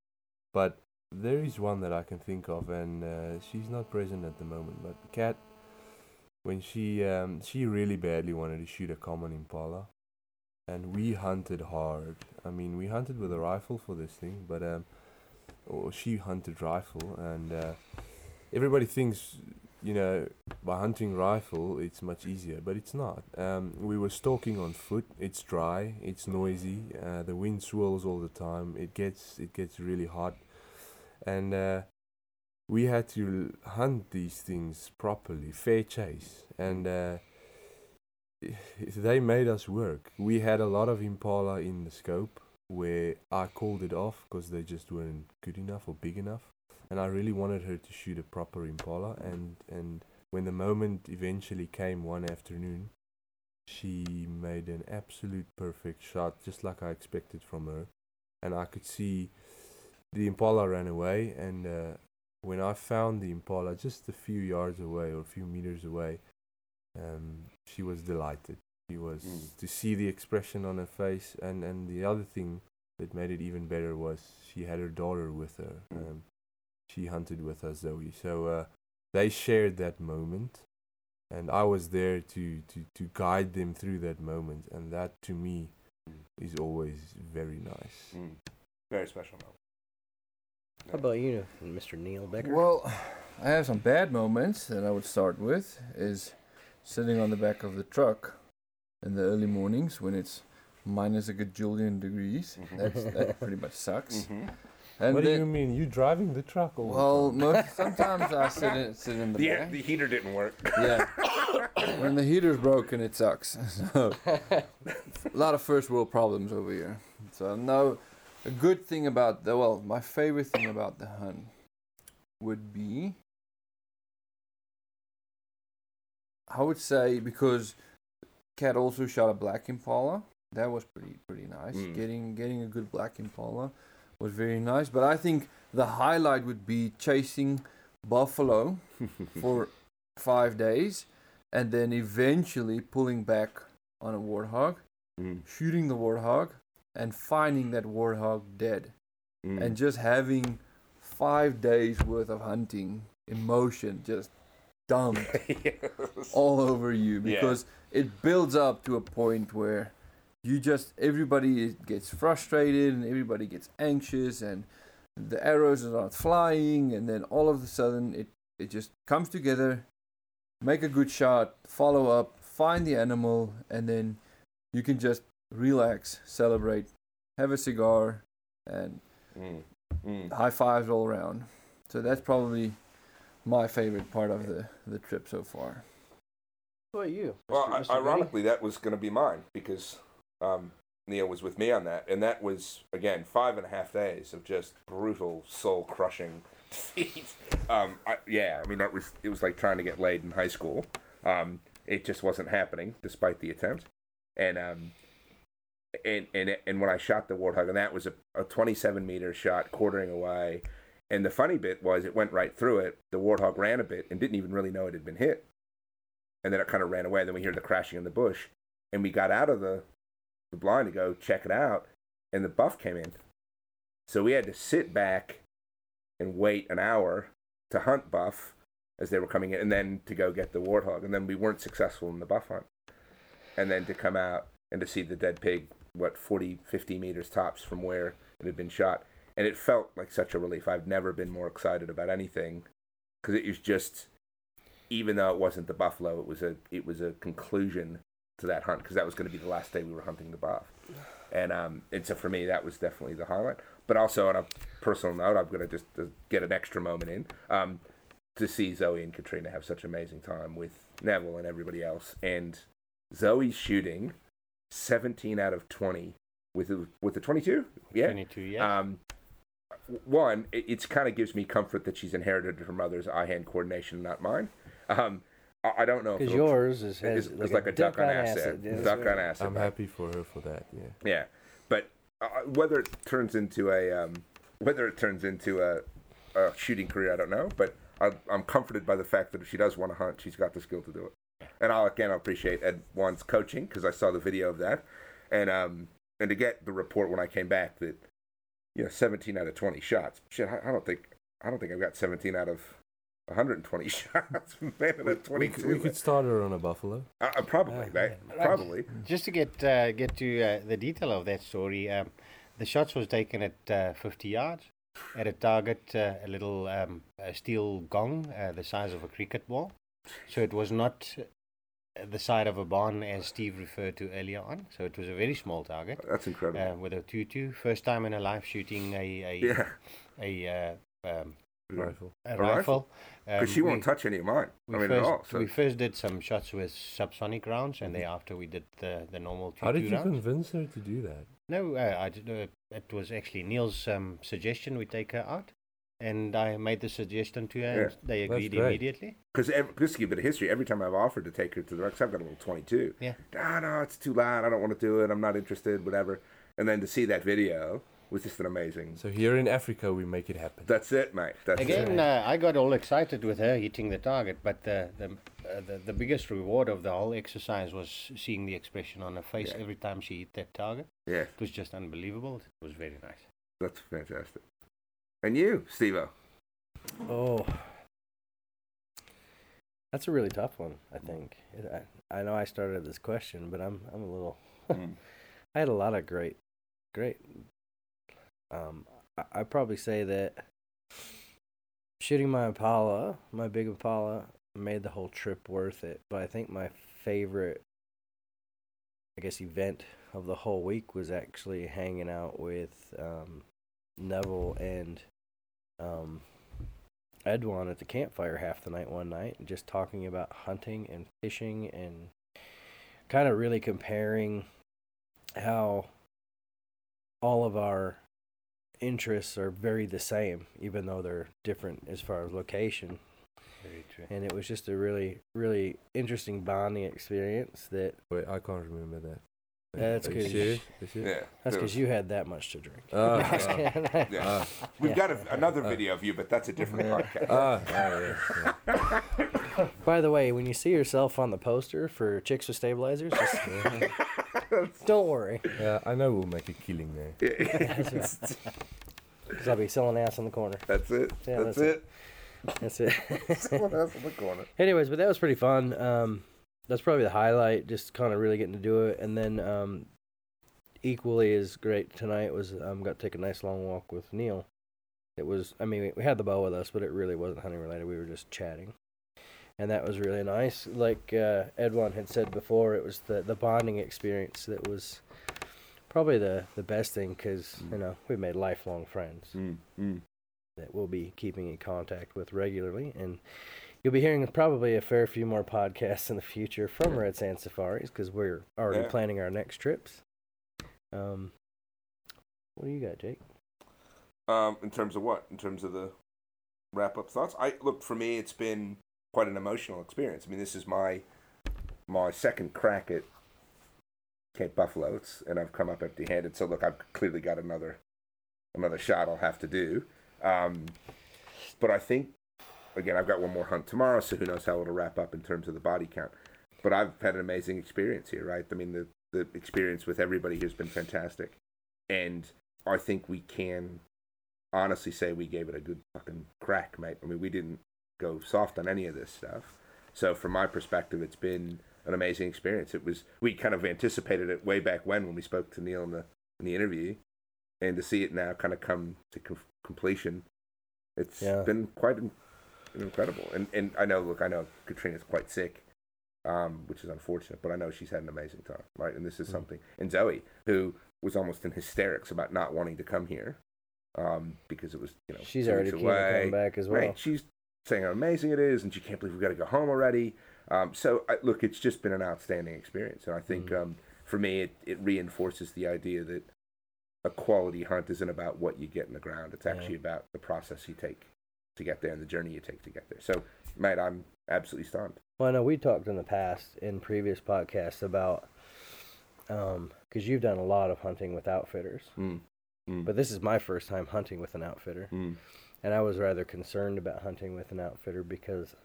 But there is one that I can think of, and she's not present at the moment. But Kat, when she really badly wanted to shoot a common impala, and we hunted hard. I mean, we hunted with a rifle for this thing, but or she hunted rifle, and everybody thinks... You know, by hunting rifle, it's much easier, but it's not. We were stalking on foot. It's dry. It's noisy. The wind swirls all the time. It gets really hot, and we had to hunt these things properly, fair chase, and they made us work. We had a lot of impala in the scope where I called it off because they just weren't good enough or big enough. And I really wanted her to shoot a proper impala, and when the moment eventually came one afternoon, she made an absolute perfect shot, just like I expected from her. And I could see the impala ran away, and when I found the impala just a few yards away or a few meters away, She was delighted. She was to see the expression on her face, and the other thing that made it even better was she had her daughter with her. She hunted with her, Zoe. So they shared that moment, and I was there to guide them through that moment, and that to me is always very nice. Very special moment. How about you, Mr. Neil Becker? Well, I have some bad moments that I would start with, is sitting on the back of the truck in the early mornings when it's minus a gajillion degrees. That pretty much sucks. And what do you mean? You driving the truck? Sometimes I sit in the back. The heater didn't work. Yeah. When the heater's broken, it sucks. So, a lot of first world problems over here. So now, a good thing about my favorite thing about the hunt would be, I would say, because Cat also shot a black impala. That was pretty nice. Getting a good black impala was very nice, but I think the highlight would be chasing buffalo for 5 days and then eventually pulling back on a warthog, shooting the warthog, and finding that warthog dead. And just having 5 days worth of hunting emotion just dumped all over you, because it builds up to a point where everybody gets frustrated and everybody gets anxious and the arrows are not flying, and then all of a sudden it just comes together, make a good shot, follow up, find the animal, and then you can just relax, celebrate, have a cigar, and high fives all around. So that's probably my favorite part of the trip so far. Who are you? Well, ironically, that was going to be mine, because Neil was with me on that, and that was, again, 5.5 days of just brutal, soul-crushing defeat. It was like trying to get laid in high school. It just wasn't happening, despite the attempt. And when I shot the warthog, and that was a 27-meter shot, quartering away, and the funny bit was it went right through it. The warthog ran a bit and didn't even really know it had been hit, and then it kind of ran away. And then we hear the crashing in the bush, and we got out of the blind to go check it out, and the buff came in. So we had to sit back and wait an hour to hunt buff as they were coming in, and then to go get the warthog. And then we weren't successful in the buff hunt, and then to come out and to see the dead pig, 50 meters tops from where it had been shot. And it felt like such a relief. I've never been more excited about anything, because it was just, even though it wasn't the buffalo, it was a conclusion to that hunt, because that was going to be the last day we were hunting the buff. And so for me, that was definitely the highlight. But also, on a personal note, I'm going to just get an extra moment in, to see Zoe and Katrina have such an amazing time with Neville and everybody else. And Zoe shooting 17 out of 20 with the 22? Yeah. 22, yeah. One, it kind of gives me comfort that she's inherited her mother's eye-hand coordination, not mine. I don't know. Because yours is like a duck on acid. I'm happy for her for that. Yeah. Yeah, but whether it turns into a shooting career, I don't know. But I'm comforted by the fact that if she does want to hunt, she's got the skill to do it. And I appreciate Ed Juan's coaching, because I saw the video of that, and to get the report when I came back that 17 out of 20 shots. Shit, I don't think I've got 17 out of 120 shots. Maybe that 22. We could start her on a buffalo. Probably, mate. Probably. Just to get to the detail of that story, the shots was taken at 50 yards at a target, a little steel gong the size of a cricket ball. So it was not the side of a barn, as Steve referred to earlier on. So it was a very small target. That's incredible. With a 2.2, first time in her life shooting rifle. A rifle. Because she won't touch any of mine. At all. So. We first did some shots with subsonic rounds, and thereafter we did the normal 2.2 rounds. How did you convince her to do that? No, I didn't. It was actually Neil's suggestion we take her out. And I made the suggestion to her, and they agreed immediately. Because just to give it a history, every time I've offered to take her to the rocks, I've got a little 22. Yeah. No, it's too loud. I don't want to do it. I'm not interested, whatever. And then to see that video was just an amazing... So here in Africa, we make it happen. That's it, mate. I got all excited with her hitting the target, but the the biggest reward of the whole exercise was seeing the expression on her face every time she hit that target. Yeah. It was just unbelievable. It was very nice. That's fantastic. And you, Steve-O? Oh, that's a really tough one, I think. I know I started this question, but I'm a little... I had a lot of great... I'd probably say that shooting my Impala, my big Impala, made the whole trip worth it. But I think my favorite, event of the whole week was actually hanging out with Neville and Edwan at the campfire half the night one night, and just talking about hunting and fishing and kind of really comparing how all of our interests are very the same, even though they're different as far as location. Very true. And it was just a really, really interesting bonding experience that... Wait, I can't remember that. That's because you had that much to drink. We've got another video of you, but that's a different podcast. By the way, when you see yourself on the poster for Chicks with Stabilizers, just, don't worry. I know we'll make a killing there. Because I'll be selling ass on the corner. That's it. Yeah, that's it. Selling ass on the corner. Anyways, but that was pretty fun. That's probably the highlight, just kind of really getting to do it. And then equally as great tonight was got to take a nice long walk with Neil. It was, we had the bow with us, but it really wasn't hunting related. We were just chatting. And that was really nice. Like Edwin had said before, it was the bonding experience that was probably the best thing because, we've made lifelong friends that we'll be keeping in contact with regularly. And you'll be hearing probably a fair few more podcasts in the future from Red Sands Safaris because we're already planning our next trips. What do you got, Jake? In terms of what? In terms of the wrap-up thoughts? For me, it's been quite an emotional experience. This is my second crack at Cape Buffalo, and I've come up empty-handed. So, look, I've clearly got another shot I'll have to do. But I think, again, I've got one more hunt tomorrow, so who knows how it'll wrap up in terms of the body count. But I've had an amazing experience here, right? The experience with everybody here has been fantastic. And I think we can honestly say we gave it a good fucking crack, mate. We didn't go soft on any of this stuff. So from my perspective, it's been an amazing experience. We kind of anticipated it way back when we spoke to Neil in the interview. And to see it now kind of come to completion, it's been quite incredible. And I know Katrina's quite sick, which is unfortunate, but I know she's had an amazing time, right? And this is something. And Zoe, who was almost in hysterics about not wanting to come here, because it was, she's already keen to come back as well. Right? She's saying how amazing it is, and she can't believe we've got to go home already. So it's just been an outstanding experience. And I think for me, it reinforces the idea that a quality hunt isn't about what you get in the ground. It's actually about the process you take to get there and the journey you take to get there. So, mate, I'm absolutely stunned. Well, I know we talked in the past, in previous podcasts, about, because you've done a lot of hunting with outfitters, but this is my first time hunting with an outfitter, and I was rather concerned about hunting with an outfitter because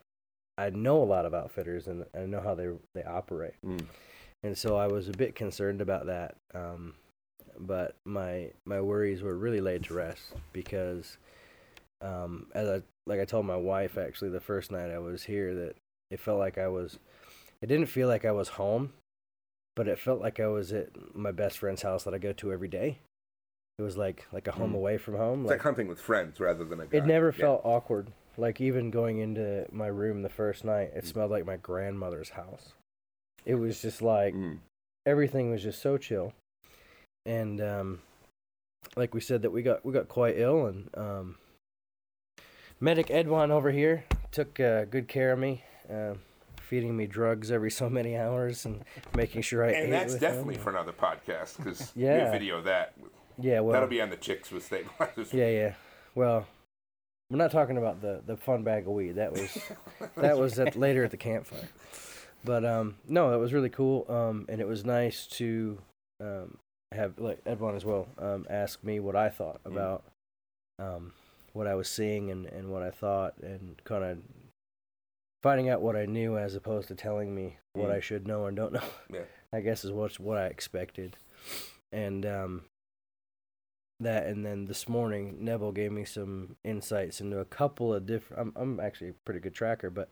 I know a lot of outfitters and I know how they operate, and so I was a bit concerned about that, but my worries were really laid to rest because... As I told my wife actually the first night I was here that it didn't feel like I was home, but it felt like I was at my best friend's house that I go to every day. It was like a home away from home. It's like hunting with friends rather than a guy. It never felt awkward. Like even going into my room the first night, it smelled like my grandmother's house. It was just like everything was just so chill. And like we said that we got quite ill and Medic Edwin over here took good care of me, feeding me drugs every so many hours and making sure I ate. And that's definitely for another podcast because we have video of that. Yeah, well, that'll be on the Chicks with Stabilizers. Yeah. Well, we're not talking about the fun bag of weed. That was later at the campfire. But no, it was really cool, and it was nice to have Edwin as well ask me what I thought about. What I was seeing and what I thought and kind of finding out what I knew as opposed to telling me what I should know or don't know. Yeah. I guess is what I expected. And that, and then this morning, Neville gave me some insights into a couple of different... I'm actually a pretty good tracker, but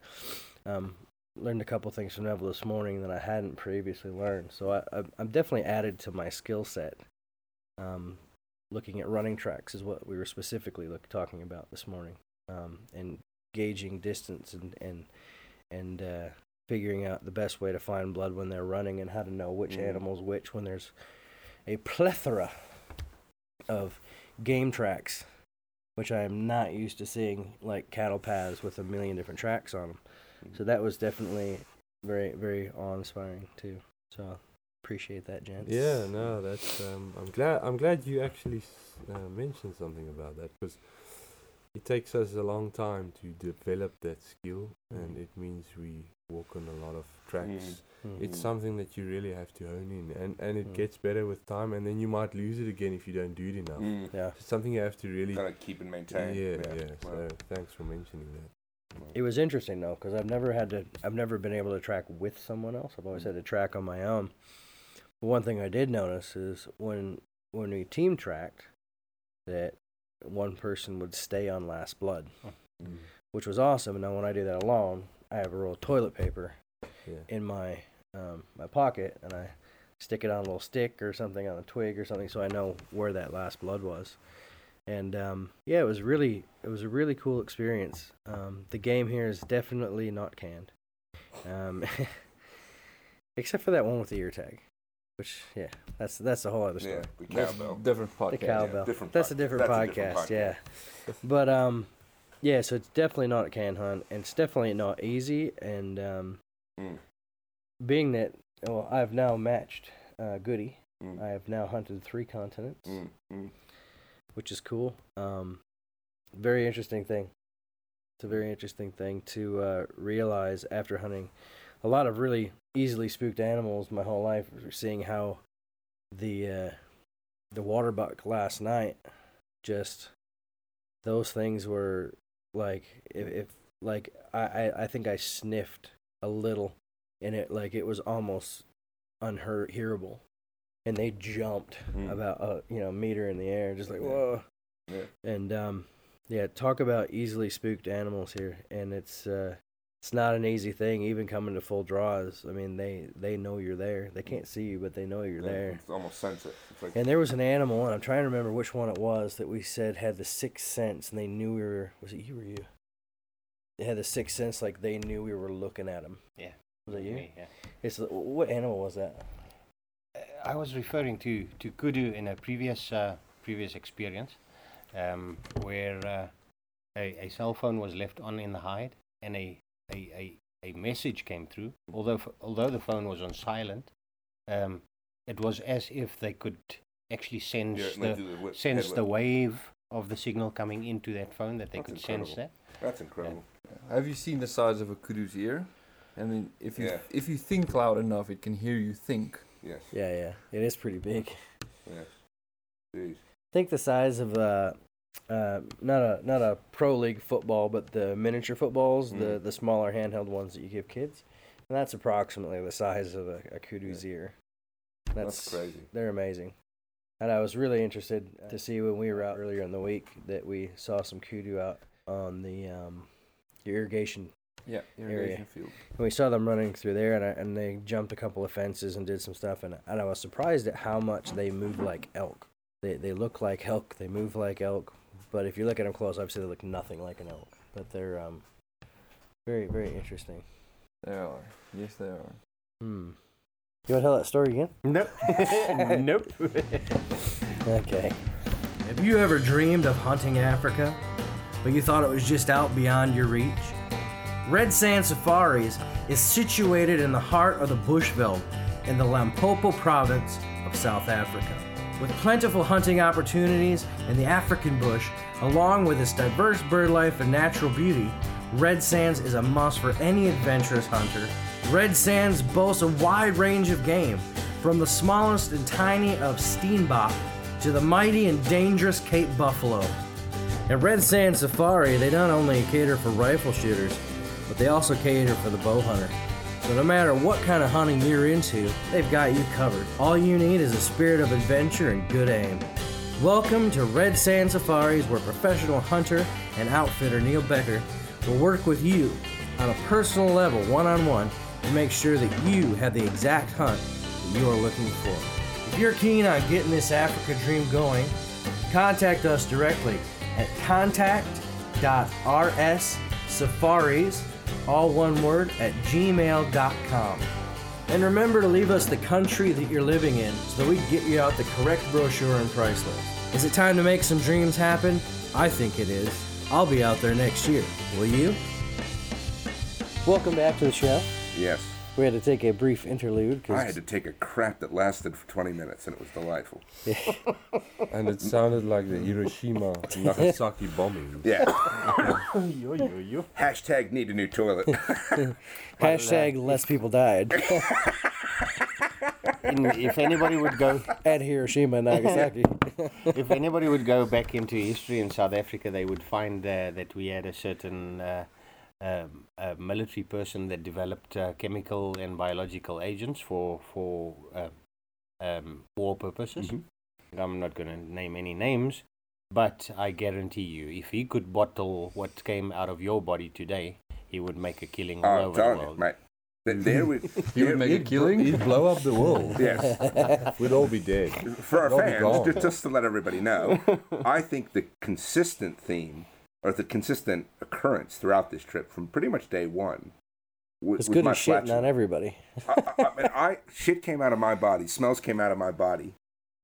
learned a couple things from Neville this morning that I hadn't previously learned. So I've definitely added to my skill set. Looking at running tracks is what we were specifically talking about this morning, and gauging distance and figuring out the best way to find blood when they're running and how to know which animal's which when there's a plethora of game tracks, which I am not used to seeing, like cattle paths with a million different tracks on them. So that was definitely very, very awe-inspiring too. So appreciate that, gents. Yeah, no, that's I'm glad you actually mentioned something about that, because it takes us a long time to develop that skill, and it means we walk on a lot of tracks. Mm-hmm. It's something that you really have to hone in, and it gets better with time, and then you might lose it again if you don't do it enough. Mm. Yeah, it's something you have to really gotta keep and maintain. Yeah. Wow. So thanks for mentioning that. It was interesting though, because I've never been able to track with someone else. I've always had to track on my own. But one thing I did notice is when we team tracked, that one person would stay on last blood, which was awesome. And now when I do that alone, I have a roll of toilet paper in my my pocket, and I stick it on a little stick or something, on a twig or something, so I know where that last blood was. And it was a really cool experience. The game here is definitely not canned, except for that one with the ear tag, which that's a whole other story. Yeah, the cowbell, different podcast. The cowbell, that's a different podcast. Yeah, but so it's definitely not a canned hunt, and it's definitely not easy. And being that, well, I've now matched Goody. I have now hunted 3 continents. Which is cool. Very interesting thing. It's a very interesting thing to realize after hunting a lot of really easily spooked animals my whole life, seeing how the water buck last night, just those things were like, I think I sniffed a little, and it was almost unhearable. And they jumped about a meter in the air, just like whoa. Yeah. And talk about easily spooked animals here, and it's not an easy thing, even coming to full draws. I mean, they know you're there. They can't see you, but they know you're there. It's almost sense it. Like... And there was an animal, and I'm trying to remember which one it was that we said had the sixth sense, and they knew we were. Was it you or you? They had the sixth sense, like they knew we were looking at them. Yeah. Was it you? Me, yeah. What animal was that? I was referring to kudu in a previous experience, where a cell phone was left on in the hide, and a message came through. Although the phone was on silent, it was as if they could actually sense the wave of the signal coming into that phone, that they could sense that. That's incredible. Have you seen the size of a kudu's ear? I mean, if you think loud enough, it can hear you think. Yes. Yeah. It is pretty big. Yeah. Jeez. I think the size of not a pro league football, but the miniature footballs, the smaller handheld ones that you give kids, and that's approximately the size of a kudu's ear. That's crazy. They're amazing. And I was really interested to see when we were out earlier in the week that we saw some kudu out on the irrigation. Yeah, irrigation field. And we saw them running through there, and they jumped a couple of fences and did some stuff, and I was surprised at how much they move like elk. They look like elk, they move like elk, but if you look at them close, obviously they look nothing like an elk. But they're very, very interesting. They are. Yes, they are. You want to tell that story again? Nope. Okay. Have you ever dreamed of hunting Africa, but you thought it was just out beyond your reach? Red Sands Safaris is situated in the heart of the Bushveld in the Limpopo province of South Africa. With plentiful hunting opportunities in the African bush, along with its diverse bird life and natural beauty, Red Sands is a must for any adventurous hunter. Red Sands boasts a wide range of game, from the smallest and tiny of steenbok to the mighty and dangerous Cape buffalo. At Red Sands Safari, they not only cater for rifle shooters, but they also cater for the bow hunter. So no matter what kind of hunting you're into, they've got you covered. All you need is a spirit of adventure and good aim. Welcome to Red Sands Safaris, where professional hunter and outfitter Neil Becker will work with you on a personal level, one-on-one, to make sure that you have the exact hunt that you are looking for. If you're keen on getting this Africa dream going, contact us directly at contact.rssafaris, all one word, @gmail.com. And remember to leave us the country that you're living in so that we can get you out the correct brochure and price list. Is it time to make some dreams happen? I think it is. I'll be out there next year. Will you? Welcome back to the show. Yes. We had to take a brief interlude. I had to take a crap that lasted for 20 minutes, and it was delightful. And it sounded like the Hiroshima Nagasaki bombing. Yeah. Hashtag need a new toilet. Hashtag less people died. If anybody would go... At Hiroshima and Nagasaki. If anybody would go back into history in South Africa, they would find that we had a certain... a military person that developed chemical and biological agents for war purposes. Mm-hmm. I'm not going to name any names, but I guarantee you, if he could bottle what came out of your body today, he would make a killing all over the world. Mate. There we, he would make a killing. He'd blow up the world. Yes, we'd all be dead. For our fans, just to let everybody know, I think the consistent theme. Or the consistent occurrence throughout this trip from pretty much day one. It's good as shitting on everybody. I mean, shit came out of my body, smells came out of my body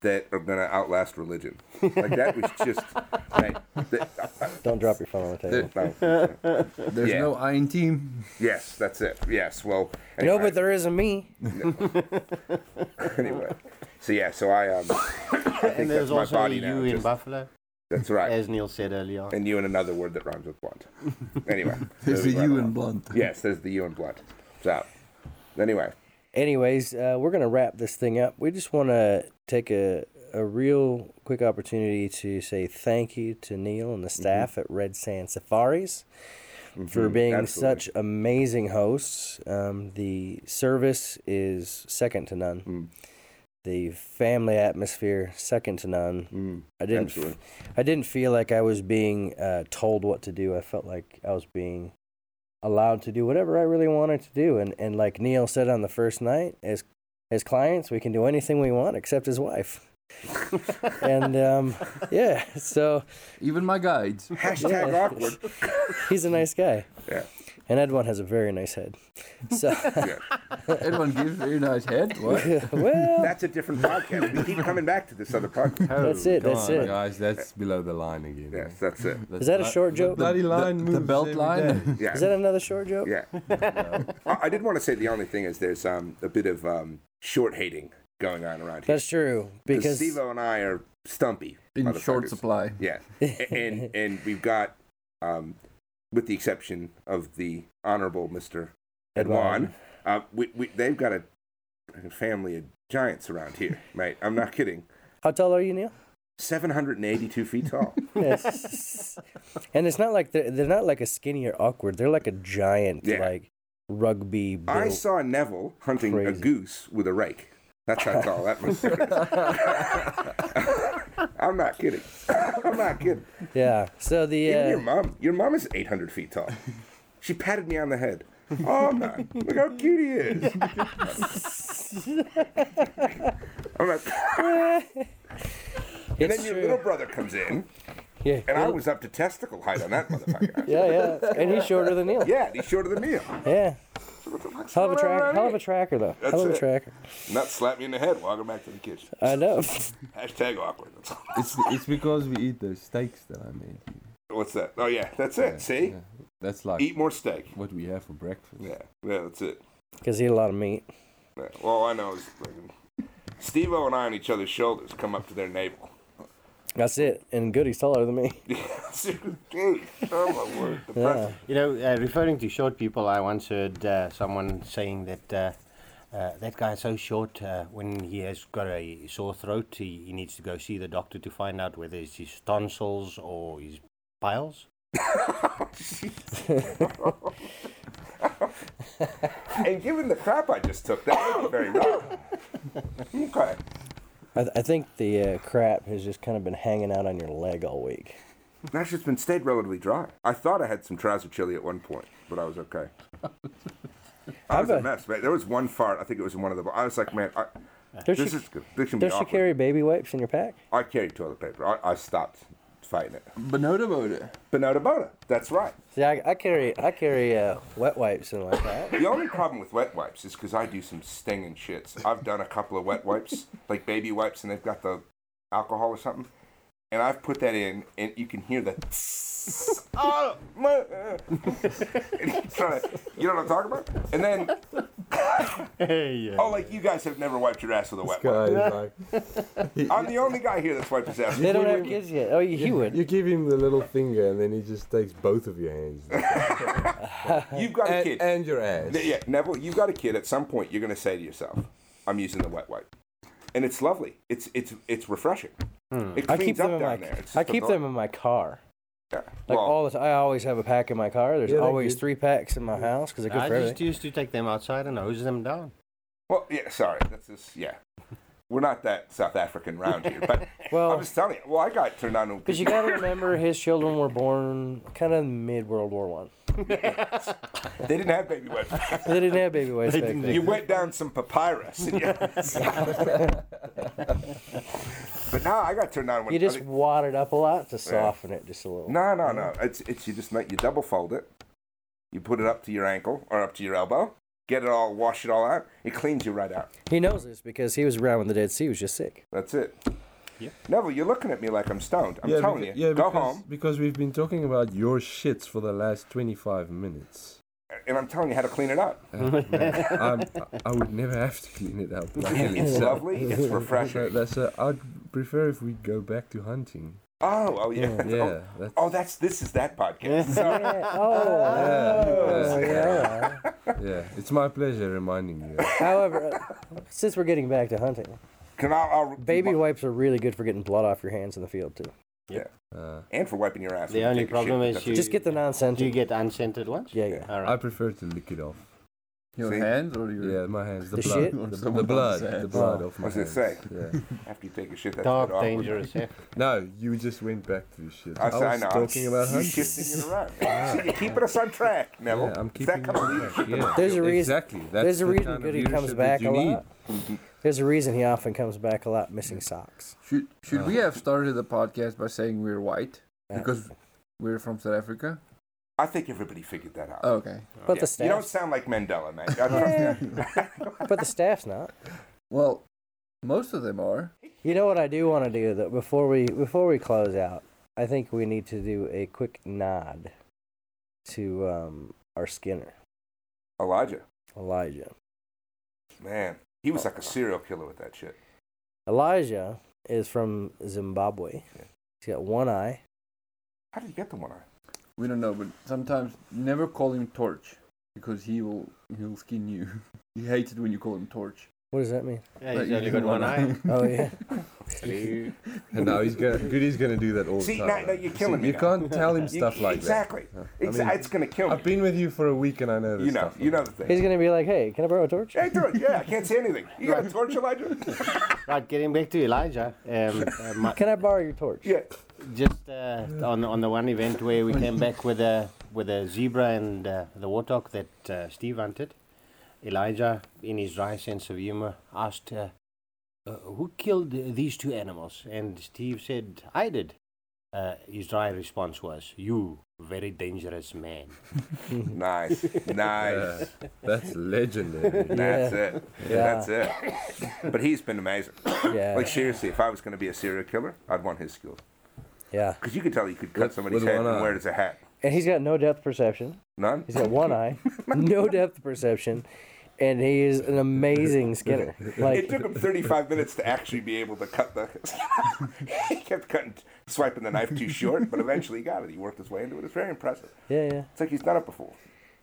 that are going to outlast religion. Like that was just... Like, don't drop your phone on the table. There's no I in team. Yes, that's it. Yes, well... Anyway, no, but there is a me. Anyway. So yeah, so I think and there's that's also my body you now, in just, Buffalo. That's right. As Neil said earlier. And you and another word that rhymes with blunt. Anyway. There's the you and blunt. Yes, there's the you and blunt. So, anyway. Anyways, we're going to wrap this thing up. We just want to take a real quick opportunity to say thank you to Neil and the staff at Red Sands Safaris for being such amazing hosts. The service is second to none. Mm. The family atmosphere, second to none. I didn't feel like I was being told what to do. I felt like I was being allowed to do whatever I really wanted to do. And like Neil said on the first night, as clients, we can do anything we want except his wife. And so even my guides. Hashtag awkward. He's a nice guy. Yeah. And Edwin has a very nice head. So Edwin gives a very nice head. What? Well, that's a different podcast. We keep coming back to this other podcast. Oh, that's it. Guys, that's below the line again. Yes, that's it. Is that a short joke? The bloody line moves. The belt line. Yeah. Is that another short joke? Yeah. No. I did want to say the only thing is there's a bit of short hating going on around here. That's true. Because Steve-O and I are stumpy. In short supply. Yeah. And we've got... with the exception of the Honorable Mr. Edwan, they've got a family of giants around here, mate. I'm not kidding. How tall are you, Neil? 782 feet tall. Yes. And it's not like they're not like a skinny or awkward. They're like a giant, like rugby. I saw Neville hunting a goose with a rake. That's how tall that must be. I'm not kidding. Yeah. So the even your mom is 800 feet tall. She patted me on the head. Oh man, look how cute he is. I'm like, and then your little brother comes in. Yeah. And I was up to testicle height on that motherfucker. Yeah. And he's shorter than Neil. Yeah, he's shorter than Neil. Yeah. Hell of a tracker, though. That's hell of a tracker. Not slap me in the head while I go back to the kitchen. I know. Hashtag awkward. It's because we eat those steaks that I made. What's that? Oh, yeah. That's it. Yeah, see? Yeah. That's like... Eat more steak. What we have for breakfast. Yeah, that's it. Because he ate a lot of meat. Yeah. All I know is... Like, Steve-O and I on each other's shoulders come up to their navel. That's it. And Goody's taller than me. Dude, oh my word. Yeah. You know, referring to short people, I once heard someone saying that that guy's so short, when he has got a sore throat, he needs to go see the doctor to find out whether it's his tonsils or his piles. And given the crap I just took, that wasn't very wrong. Okay. I think the crap has just kind of been hanging out on your leg all week. Actually, it's been stayed relatively dry. I thought I had some trouser chili at one point, but I was okay. I was a mess, man. There was one fart. I think it was in one of the... I was like, man, this is good. Does she carry baby wipes in your pack? I carry toilet paper. I stopped fighting it. Benoda Boda. That's right. See, I carry wet wipes in my pack. The only problem with wet wipes is because I do some stinging shits. I've done a couple of wet wipes, like baby wipes, and they've got the alcohol or something. And I've put that in, and you can hear the tss, oh, my, you know what I'm talking about? And then, like you guys have never wiped your ass with a wet wipe. Like, I'm the only guy here that's wiped his ass. They don't have kids yet. Oh, he would. You give him the little finger, and then he just takes both of your hands. You've got a kid. And your ass. Yeah, Neville, you've got a kid. At some point, you're going to say to yourself, I'm using the wet wipe. And it's lovely. It's refreshing. It cleans up down there. I keep them in my car. Yeah. Like all the time. I always have a pack in my car. There's always 3 packs in my house because I just used to take them outside and hose them down. Well, yeah. Sorry, that's just We're not that South African round here, but I'm just telling you. Well, I got turned on because you got to remember his children were born kind of mid World War I. They didn't have baby wipes. They didn't have baby wipes. You went down some papyrus. But now I got turned on. You just wad it up a lot to soften it just a little. No. It's you double fold it. You put it up to your ankle or up to your elbow. Get it all, wash it all out. It cleans you right out. He knows this because he was around when the Dead Sea was just sick. That's it. Yeah. Neville, you're looking at me like I'm stoned. I'm telling you, go home. Because we've been talking about your shits for the last 25 minutes. And I'm telling you how to clean it up. I would never have to clean it up. It's lovely. It's refreshing. I'd prefer if we'd go back to hunting. Oh, yeah. This is that podcast. It's my pleasure reminding you. However, since we're getting back to hunting... Baby wipes are really good for getting blood off your hands in the field too. Yeah, and for wiping your ass. The only problem is you just get the non-scented. Do you get unscented ones? Yeah. All right. I prefer to lick it off. Your hands or your? Yeah, my hands. The blood off my hands. What's it say? Yeah. After you take a shit, that's dark, dangerous. Yeah. No, you just went back to the shit. I was talking about hunting. You're shifting it around. See, you're keeping us on track, Neville. Yeah, I'm keeping it on track. There's a reason. Exactly. There's a reason Goody comes back a lot. There's a reason he often comes back a lot missing socks. Should we have started the podcast by saying we're white? Because we're from South Africa? I think everybody figured that out. Oh, okay. But the staff... You don't sound like Mandela, man. But the staff's not. Well, most of them are. You know what I do want to do, though, before we close out? I think we need to do a quick nod to our Skinner. Elijah. Man. He was like a serial killer with that shit. Elijah is from Zimbabwe. Yeah. He's got one eye. How did he get the one eye? We don't know, but sometimes never call him Torch because he'll skin you. He hates it when you call him Torch. What does that mean? Yeah, he's only got one eye. Oh, yeah. And now Goody's going to do that all the time. See, now you're killing me. You can't tell him stuff like that. Exactly. It's going to kill me. I've been with you for a week and I know this stuff. You know the thing. He's going to be like, hey, can I borrow a torch? Hey, torch. Yeah, I can't see anything. You got a torch, Elijah? Right, getting back to Elijah. Can I borrow your torch? Yeah. Just on the one event where we came back with a zebra and the warthog that Steve hunted. Elijah, in his dry sense of humor, asked, who killed these two animals? And Steve said, I did. His dry response was, you, very dangerous man. Nice. That's legendary. That's it. That's it. But he's been amazing. Yeah. Like, seriously, if I was going to be a serial killer, I'd want his skill. Yeah. Because you could tell he could cut somebody's head and wear it as a hat. And he's got no depth perception. None? He's got one eye. No depth perception. And he is an amazing skinner. Like, it took him 35 minutes to actually be able to cut the... He kept swiping the knife too short, but eventually he got it. He worked his way into it. It's very impressive. Yeah. It's like he's done it before.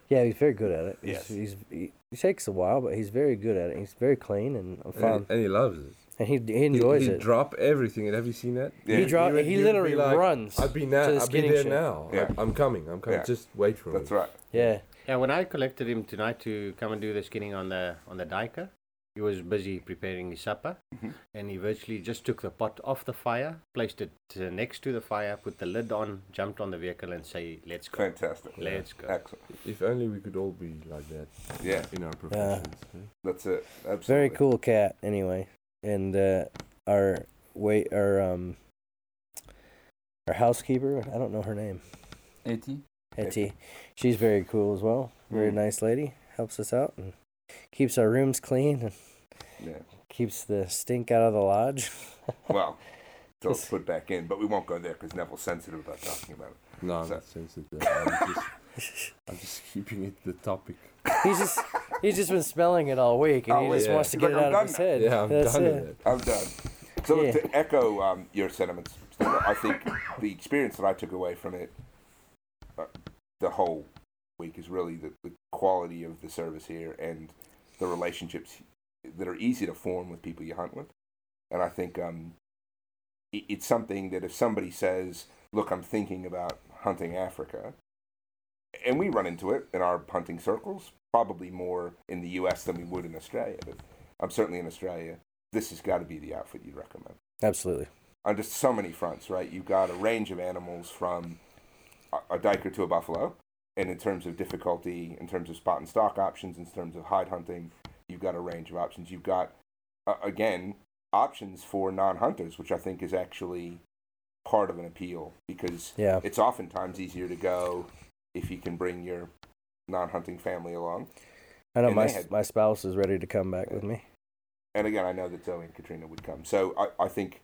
Yeah, he's very good at it. Yes. He takes a while, but he's very good at it. He's very clean and fun. And he loves it. And he enjoys it. He drop everything. Have you seen that? Yeah. He literally runs. I've been there now. Yeah. I'm coming. Just wait for him. That's right. Yeah. Yeah, when I collected him tonight to come and do the skinning on the diker, he was busy preparing his supper, and he virtually just took the pot off the fire, placed it next to the fire, put the lid on, jumped on the vehicle and say, let's go. Fantastic. Let's go. Excellent. If only we could all be like that in our professions. That's it. Absolutely. Very cool cat, anyway. And our housekeeper, I don't know her name. Etty. She's very cool as well. Very nice lady. Helps us out and keeps our rooms clean and keeps the stink out of the lodge. Well, so it's put back in, but we won't go there because Neville's sensitive about talking about it. No, I'm not sensitive. I'm just keeping it the topic. He's just been smelling it all week, and he just wants to get it out of his head. Yeah, I'm done. So to echo your sentiments, I think the experience that I took away from it, the whole week, is really the quality of the service here and the relationships that are easy to form with people you hunt with. And I think it's something that if somebody says, look, I'm thinking about hunting Africa, and we run into it in our hunting circles, probably more in the U.S. than we would in Australia, but I'm certainly in Australia, this has got to be the outfit you'd recommend. Absolutely. On just so many fronts, right? You've got a range of animals from a diker to a buffalo, and in terms of difficulty, in terms of spot and stock options, in terms of hide hunting, you've got a range of options. You've got, again, options for non-hunters, which I think is actually part of an appeal, because it's oftentimes easier to go if you can bring your non-hunting family along. I know, and my spouse is ready to come back with me. And again, I know that Zoe and Katrina would come. So I think,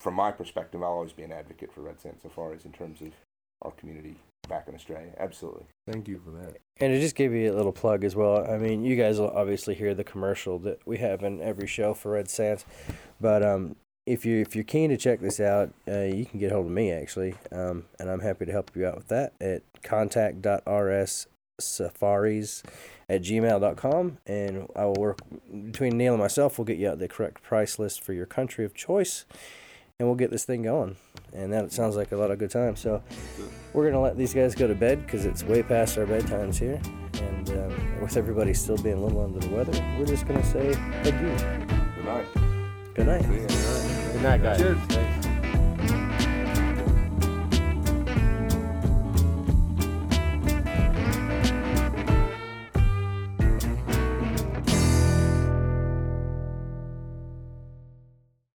from my perspective, I'll always be an advocate for Red Sands Safaris in terms of our community back in Australia. Absolutely. Thank you for that. And to just give you a little plug as well, I mean, you guys will obviously hear the commercial that we have in every show for Red Sands, but if you're keen to check this out, you can get hold of me, actually, and I'm happy to help you out with that at contact.rssafaris@gmail.com, and I will work between Neil and myself. We'll get you out the correct price list for your country of choice, and we'll get this thing going. And that sounds like a lot of good time. So we're going to let these guys go to bed because it's way past our bedtimes here. And with everybody still being a little under the weather, we're just going to say adieu. Good night. Good night. Good night, guys. Cheers.